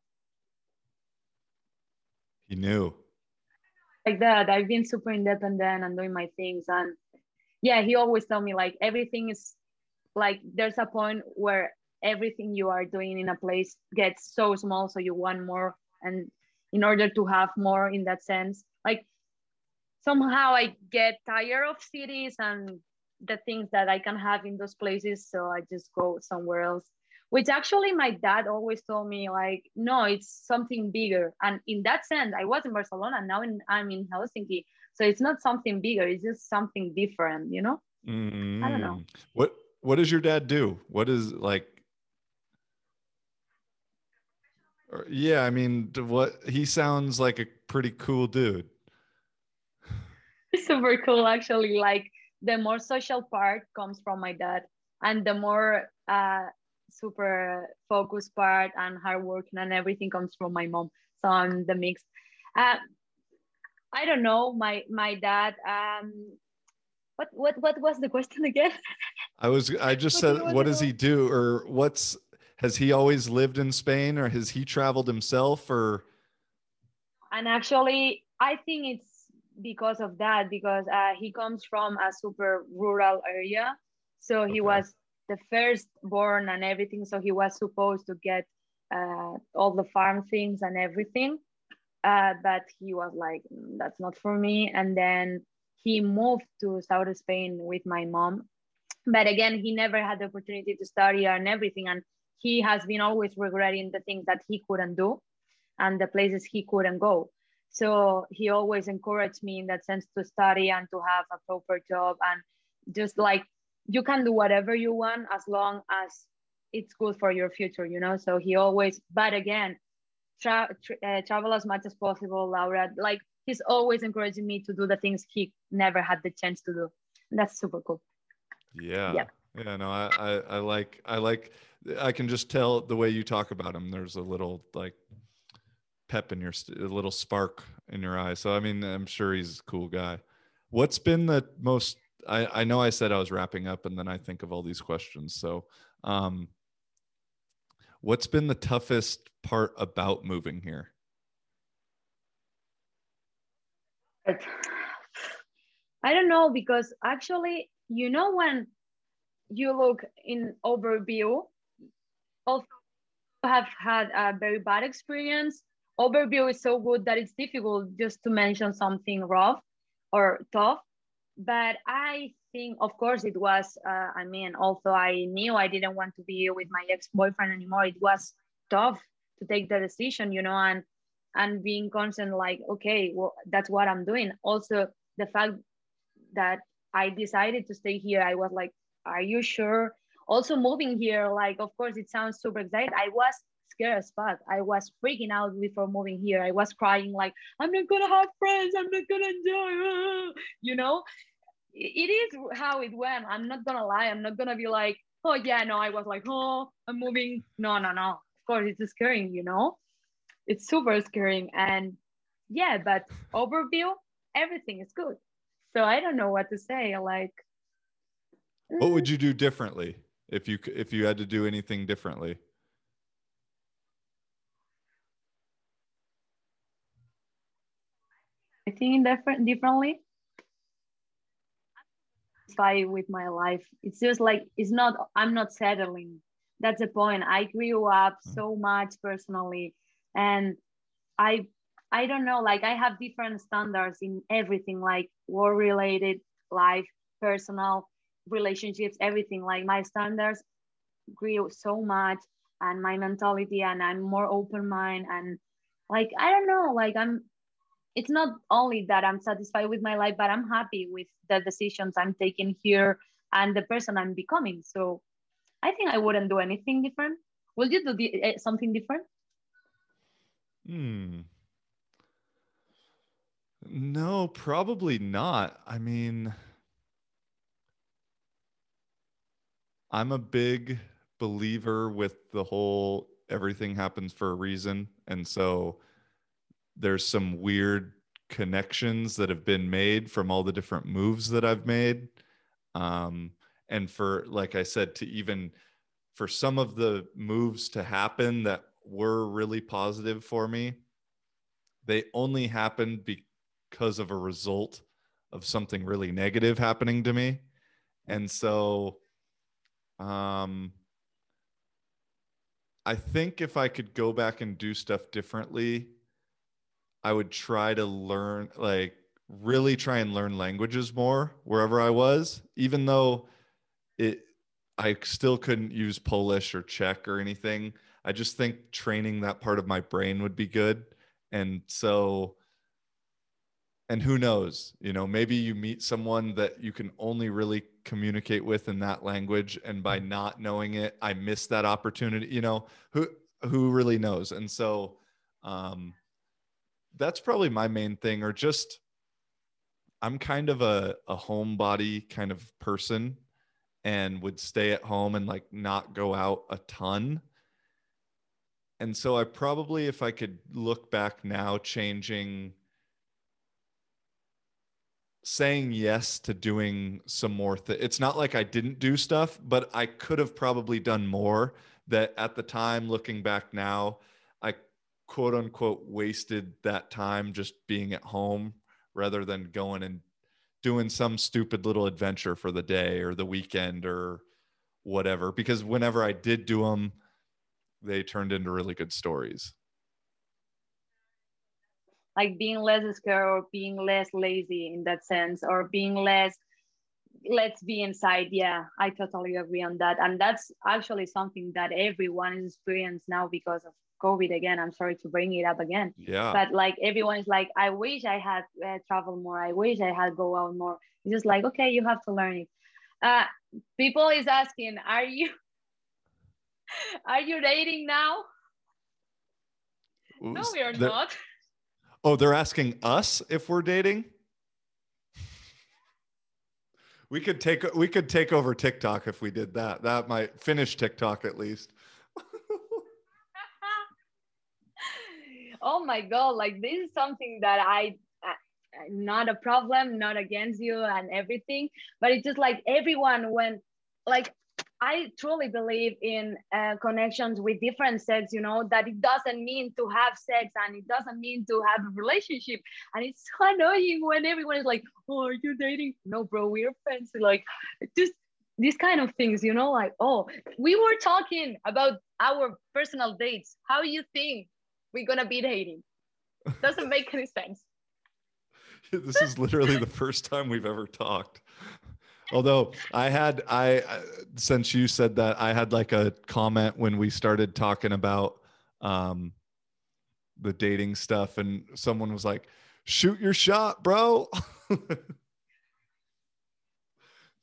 He knew. Like that, I've been super independent and doing my things. And yeah, he always told me, like, everything is, like, there's a point where everything you are doing in a place gets so small, so you want more. And in order to have more in that sense, like, somehow I get tired of cities and the things that I can have in those places. So I just go somewhere else, which actually my dad always told me, like, no, it's something bigger. And in that sense, I was in Barcelona, now in, I'm in Helsinki. So it's not something bigger, it's just something different, you know? Mm-hmm. I don't know. What, what does your dad do? What is, like, yeah, I mean, what, he sounds like a pretty cool dude. Super cool, actually. Like, the more social part comes from my dad, and the more uh super focused part and hard working, and everything comes from my mom. So I'm the mix. Uh, I don't know, my my dad. Um, what what what was the question again? I was I just said, what does he do, or what's has he always lived in Spain, or has he traveled himself, or? And actually, I think it's because of that, because uh, he comes from a super rural area, so he okay. was the first born and everything, so he was supposed to get uh, all the farm things and everything, uh, but he was like, that's not for me, and then he moved to South Spain with my mom, but again, he never had the opportunity to study and everything, and he has been always regretting the things that he couldn't do and the places he couldn't go. So he always encouraged me in that sense to study and to have a proper job, and just like, you can do whatever you want as long as it's good for your future, you know? So he always, but again, tra tra uh, travel as much as possible, Laura. Like, he's always encouraging me to do the things he never had the chance to do. And that's super cool. Yeah. Yeah. Yeah, no, I, I, I like, I like, I can just tell the way you talk about him. There's a little like, pep in your, a little spark in your eye. So, I mean, I'm sure he's a cool guy. What's been the most, I, I know I said I was wrapping up and then I think of all these questions. So, um, what's been the toughest part about moving here? I don't know, because actually, you know, when you look in overview, also have had a very bad experience. Overview is so good that it's difficult just to mention something rough or tough. But I think, of course, it was, uh, I mean, although I knew I didn't want to be with my ex-boyfriend anymore, it was tough to take the decision, you know, and, and being constant, like, okay, well, that's what I'm doing. Also, the fact that I decided to stay here, I was like, are you sure? Also moving here, like, of course, it sounds super exciting. I was scared as fuck. I was freaking out before moving here. I was crying like, I'm not gonna have friends, I'm not gonna enjoy, you know? It is how it went. I'm not gonna lie. I'm not gonna be like, oh yeah, no, I was like, oh, I'm moving. No, no, no. Of course, it's scary, you know? It's super scary. And yeah, but overview, everything is good. So I don't know what to say. Like, what would you do differently if you if you had to do anything differently? I think different differently. I'm satisfied with my life. It's just like, it's not, I'm not settling. That's the point. I grew up so much personally, and I I don't know, like, I have different standards in everything, like work related, life, personal, relationships, everything. Like, my standards grew so much, and my mentality, and I'm more open mind, and like, I don't know, like, I'm, it's not only that I'm satisfied with my life, but I'm happy with the decisions I'm taking here and the person I'm becoming. So I think I wouldn't do anything different. Will you do the, uh, something different? Hmm. No, probably not. I mean, I'm a big believer with the whole, everything happens for a reason. And so there's some weird connections that have been made from all the different moves that I've made. Um, and for, like I said, to even for some of the moves to happen that were really positive for me, they only happened because of a result of something really negative happening to me. And so, um, I think if I could go back and do stuff differently, I would try to learn, like, really try and learn languages more wherever I was, even though it, I still couldn't use Polish or Czech or anything. I just think training that part of my brain would be good. And so, and who knows, you know, maybe you meet someone that you can only really communicate with in that language. And by not knowing it, I missed that opportunity, you know, who, who really knows? And so, um, that's probably my main thing, or just, I'm kind of a, a homebody kind of person. and would stay at home and like not go out a ton. And so I probably, if I could look back now, changing, saying yes to doing some more things. It's not like I didn't do stuff, but I could have probably done more that at the time, looking back now, I quote unquote wasted that time just being at home rather than going and doing some stupid little adventure for the day or the weekend or whatever. Because whenever I did do them, they turned into really good stories. Like being less scared, being less lazy in that sense, or being less, let's be inside. Yeah, I totally agree on that. And that's actually something that everyone is experiencing now because of COVID again. I'm sorry to bring it up again. Yeah. But like everyone is like, I wish I had uh, traveled more. I wish I had go out more. It's just like, okay, you have to learn it. Uh, people is asking, are you... Are you dating now? Oops. No, we are they're, not. Oh, they're asking us if we're dating? We could take we could take over TikTok if we did that. That might finish TikTok at least. Oh my God, like this is something that I, I not a problem, not against you and everything, but it's just like everyone when like I truly believe in uh, connections with different sex, you know, that it doesn't mean to have sex and it doesn't mean to have a relationship. And it's so annoying when everyone is like, oh, are you dating? No, bro, we're friends. Like, just these kind of things, you know, like, oh, we were talking about our personal dates. How do you think we're going to be dating? Doesn't make any sense. This is literally the first time we've ever talked. Although I had, I, since you said that, I had like a comment when we started talking about um, the dating stuff and someone was like, shoot your shot, bro. It's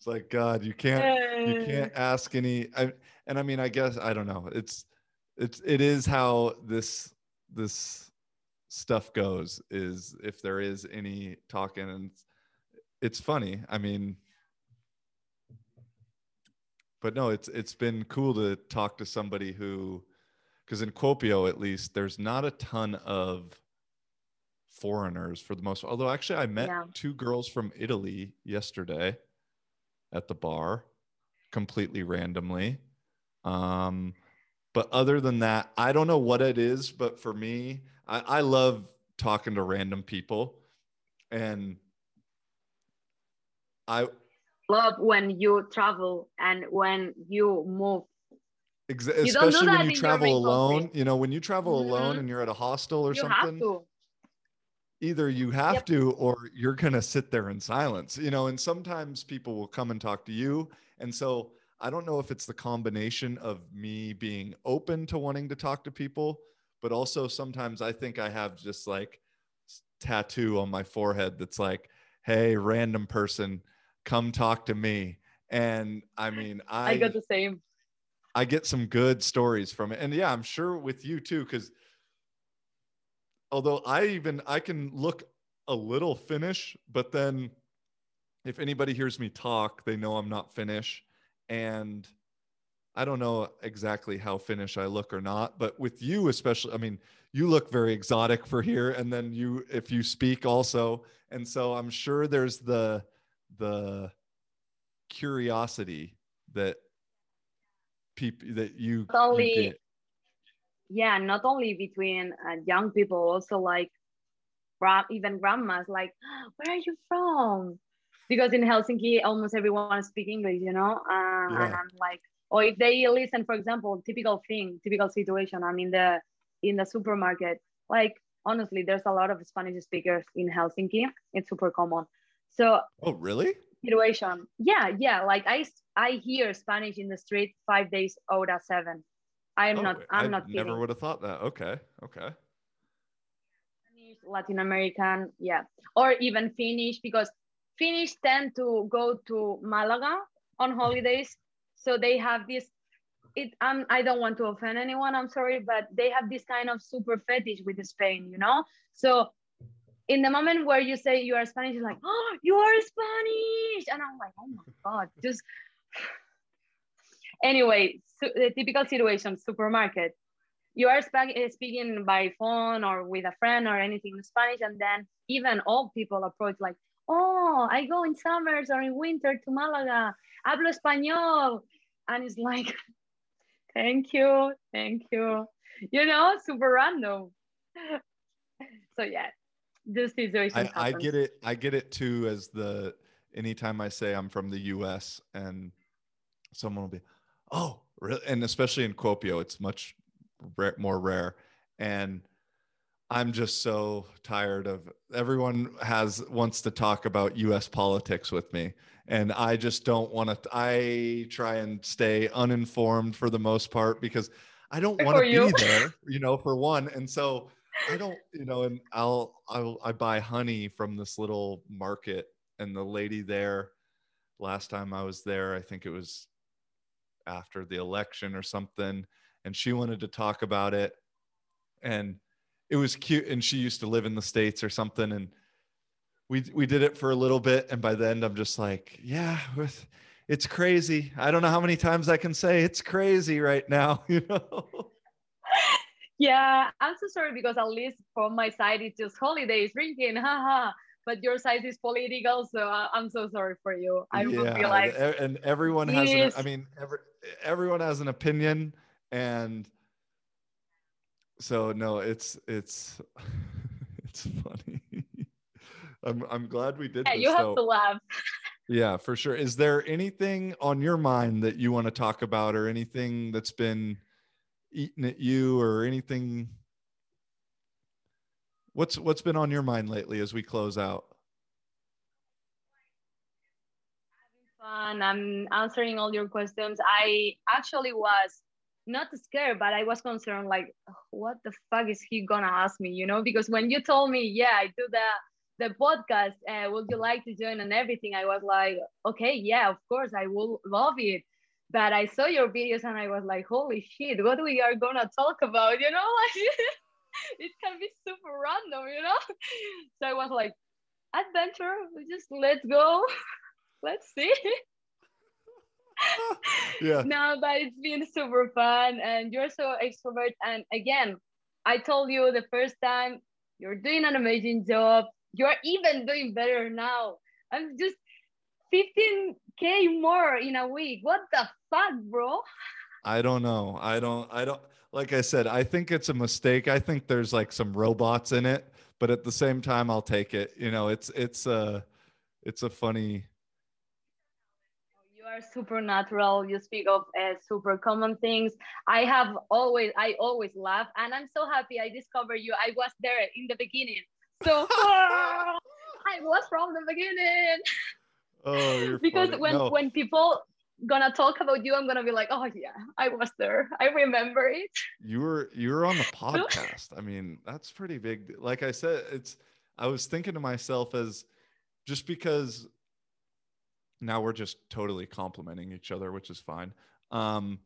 like, God, you can't, you can't ask any. I, and I mean, I guess, I don't know. It's, it's, it is how this, this stuff goes is if there is any talking and it's, it's funny. I mean, But no, it's it's been cool to talk to somebody who, because in Kuopio at least, there's not a ton of foreigners for the most. Although actually, I met yeah. two girls from Italy yesterday at the bar, completely randomly. Um, but other than that, I don't know what it is. But for me, I, I love talking to random people, and I. Love when you travel and when you move. Exactly. Especially when you travel alone. You know, when you travel mm-hmm. alone and you're at a hostel or you something. Have to. Either you have yep. to or you're going to sit there in silence. You know, and sometimes people will come and talk to you. And so I don't know if it's the combination of me being open to wanting to talk to people, but also sometimes I think I have just like tattoo on my forehead that's like, hey, random person, come talk to me. And I mean, I, I got the same. I get some good stories from it. And yeah, I'm sure with you too, because although I even, I can look a little Finnish, but then if anybody hears me talk, they know I'm not Finnish. And I don't know exactly how Finnish I look or not, but with you especially, I mean, you look very exotic for here. And then you, if you speak also. And so I'm sure there's the, the curiosity that people that you, not only, you get. Yeah, not only between uh, young people, also like even grandmas, like, where are you from? Because in Helsinki, almost everyone speaks English, you know? Uh, yeah. And I'm like, or if they listen, for example, typical thing, typical situation, I'm in the, in the supermarket. Like, honestly, there's a lot of Spanish speakers in Helsinki. It's super common. So, oh, really? Situation. Yeah, yeah. Like I, I hear Spanish in the street five days out of seven. I'm oh, not, I'm I not kidding. I never would have thought that. Okay, okay. Spanish, Latin American, yeah. Or even Finnish, because Finnish tend to go to Malaga on holidays. So they have this, it, um, I don't want to offend anyone, I'm sorry, but they have this kind of super fetish with Spain, you know? So, in the moment where you say you are Spanish, you're like, oh, you are Spanish. And I'm like, oh my God, just Anyway, so the typical situation, supermarket. You are sp- speaking by phone or with a friend or anything in Spanish, and then even old people approach like, oh, I go in summers or in winter to Malaga, hablo español. And it's like, thank you, thank you. You know, super random. So yeah, this situation I, I get it. I get it too as the, anytime I say I'm from the U S and someone will be, oh, really? And especially in Kuopio, it's much rare, more rare. And I'm just so tired of everyone has wants to talk about U S politics with me. And I just don't want to, I try and stay uninformed for the most part because I don't want to be there, you know, for one. And so I don't, you know, and I'll, I'll, I buy honey from this little market, and the lady there, last time I was there, I think it was after the election or something, and she wanted to talk about it, and it was cute. And she used to live in the States or something. And we, we did it for a little bit. And by the end, I'm just like, yeah, it's crazy. I don't know how many times I can say it's crazy right now, you know? Yeah, I'm so sorry, because at least from my side, it's just holidays, drinking, haha. But your side is political, so I'm so sorry for you. I yeah, would be like, and everyone has, an, I mean, every, everyone has an opinion, and so no, it's it's it's funny. I'm I'm glad we did. Yeah, this, you have so. to laugh. Yeah, for sure. Is there anything on your mind that you want to talk about, or anything that's been eating at you, or anything? What's what's been on your mind lately as we close out? Having fun. I'm answering all your questions. I actually was not scared, but I was concerned, like, what the fuck is he gonna ask me, you know? Because when you told me, yeah, I do the, the podcast, uh, would you like to join and everything? I was like, okay, yeah, of course, I will love it. But I saw your videos and I was like, holy shit, what we are gonna talk about, you know? Like, it can be super random, you know? So I was like, adventure, just let's go. Let's see. Yeah. No, but it's been super fun, and you're so extrovert. And again, I told you the first time, you're doing an amazing job. You're even doing better now. I'm just fifteen K more in a week. What the fuck, bro? I don't know. I don't, I don't, like I said, I think it's a mistake. I think there's like some robots in it, but at the same time, I'll take it. You know, it's, it's a, it's a funny. You are super natural. You speak of uh, super common things. I have always, I always laugh, and I'm so happy I discovered you. I was there in the beginning. So oh, I was from the beginning. Oh, you're because funny. when, no. when people, gonna talk about you, I'm gonna be like, oh yeah, I was there, I remember it. You were you were on the podcast. I mean, that's pretty big. Like I said, it's I was thinking to myself, as just because now we're just totally complimenting each other, which is fine. Um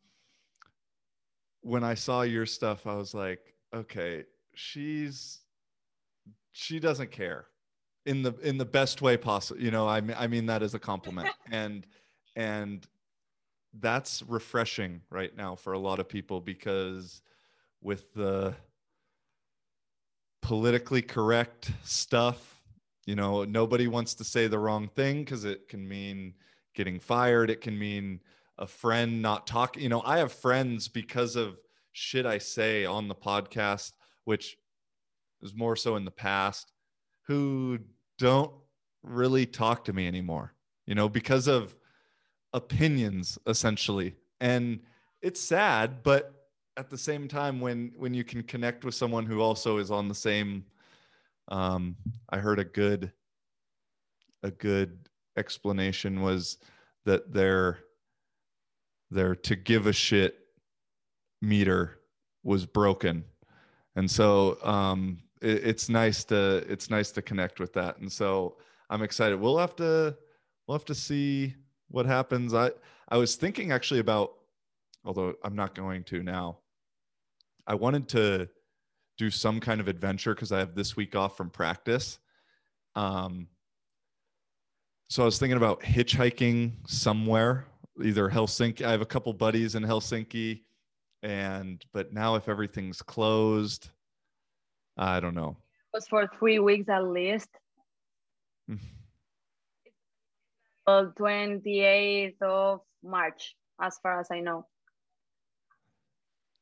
when I saw your stuff, I was like, okay, she's she doesn't care in the in the best way possible, you know. I mean I mean that as a compliment. And and that's refreshing right now for a lot of people, because with the politically correct stuff, you know, nobody wants to say the wrong thing, because it can mean getting fired. It can mean a friend not talking. You know, I have friends because of shit I say on the podcast, which is more so in the past, who don't really talk to me anymore, you know, because of opinions essentially. And it's sad, but at the same time, when when you can connect with someone who also is on the same, um I heard a good a good explanation was that their their to give a shit meter was broken. And so um it, it's nice to it's nice to connect with that. And so I'm excited. We'll have to we'll have to see what happens. I, I was thinking actually about, although I'm not going to now, I wanted to do some kind of adventure because I have this week off from practice. Um, so I was thinking about hitchhiking somewhere, either Helsinki. I have a couple buddies in Helsinki, and but now if everything's closed, I don't know. It was for three weeks at least. Well, twenty-eighth of March, as far as I know.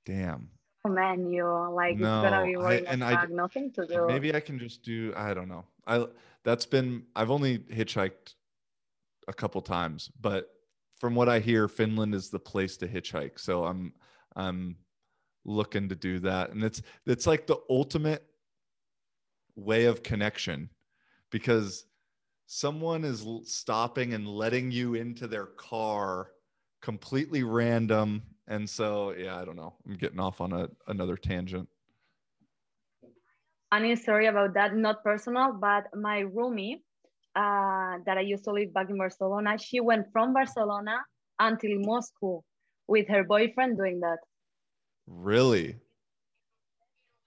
Damn. Oh man, you like no, it's gonna be I, and I, nothing to do. Maybe I can just do. I don't know. I that's been. I've only hitchhiked a couple times, but from what I hear, Finland is the place to hitchhike. So I'm I'm looking to do that, and it's it's like the ultimate way of connection, because someone is stopping and letting you into their car completely random. And so, yeah, I don't know. I'm getting off on a, another tangent. Funny story about that, not personal, but my roomie uh, that I used to live back in Barcelona, she went from Barcelona until Moscow with her boyfriend doing that. Really?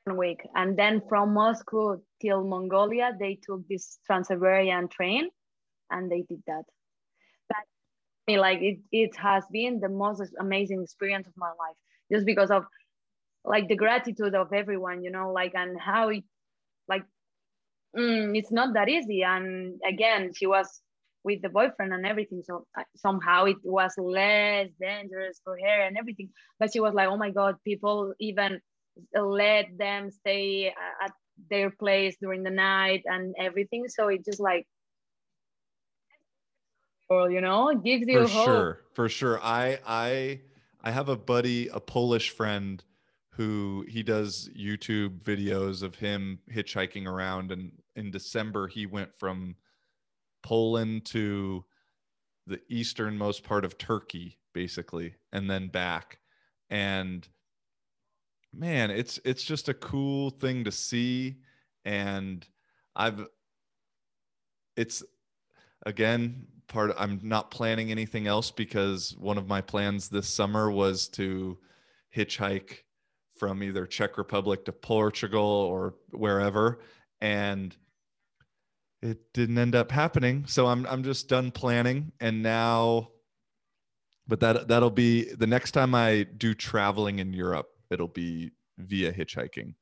One week. And then from Moscow till Mongolia, they took this Trans-Siberian train and they did that. Like it, it has been the most amazing experience of my life, just because of like the gratitude of everyone, you know, like, and how it, like, mm, it's not that easy. And again, she was with the boyfriend and everything, so uh, somehow it was less dangerous for her and everything. But she was like, oh my God, people even let them stay at their place during the night and everything. So it just like, or, you know, it gives you for hope. Sure, for sure. I, I, I have a buddy, a Polish friend, who he does YouTube videos of him hitchhiking around. And in December, he went from Poland to the easternmost part of Turkey, basically, and then back. And man, it's it's just a cool thing to see. And I've, it's again. Part of, I'm not planning anything else, because one of my plans this summer was to hitchhike from either Czech Republic to Portugal or wherever, and it didn't end up happening. So I'm I'm just done planning, and now, but that that'll be the next time I do traveling in Europe. It'll be via hitchhiking.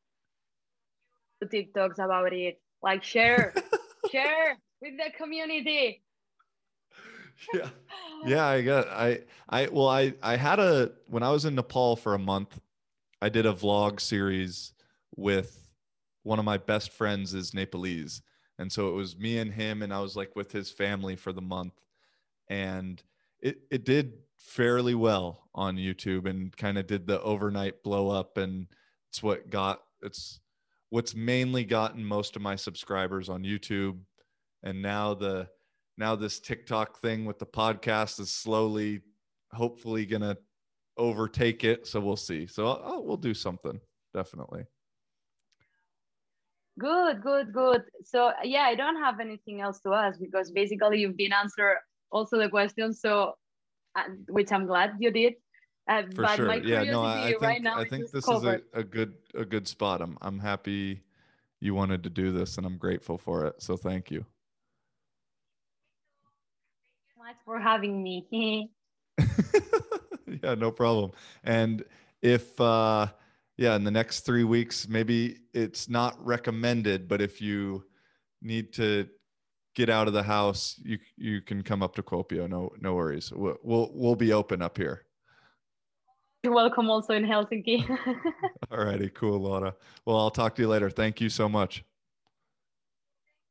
The TikToks about it, like share, share with the community. Yeah. Yeah, I got, I, I, well, I, I had a, when I was in Nepal for a month, I did a vlog series with one of my best friends is Nepalese. And so it was me and him, and I was like with his family for the month, and it, it did fairly well on YouTube, and kind of did the overnight blow up. And it's what got, it's what's mainly gotten most of my subscribers on YouTube. And now the, Now this TikTok thing with the podcast is slowly, hopefully, gonna overtake it. So we'll see. So I'll, I'll, we'll do something, definitely. Good, good, good. So yeah, I don't have anything else to ask, because basically you've been answered also the question. So, uh, which I'm glad you did. Uh, For but sure. My yeah. No, I, I think right now I think this covered. is a, a good a good spot. I'm I'm happy you wanted to do this, and I'm grateful for it. So thank you. For having me. Yeah, no problem. And if uh yeah, in the next three weeks, maybe it's not recommended, but if you need to get out of the house, you you can come up to Kuopio. No no worries. We'll we'll, we'll be open up here. You're welcome also in Helsinki. All righty, cool, Laura. Well, I'll talk to you later. Thank you so much.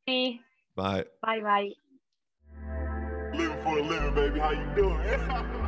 Hey. Bye. Bye bye. Living for a living, baby. How you doing?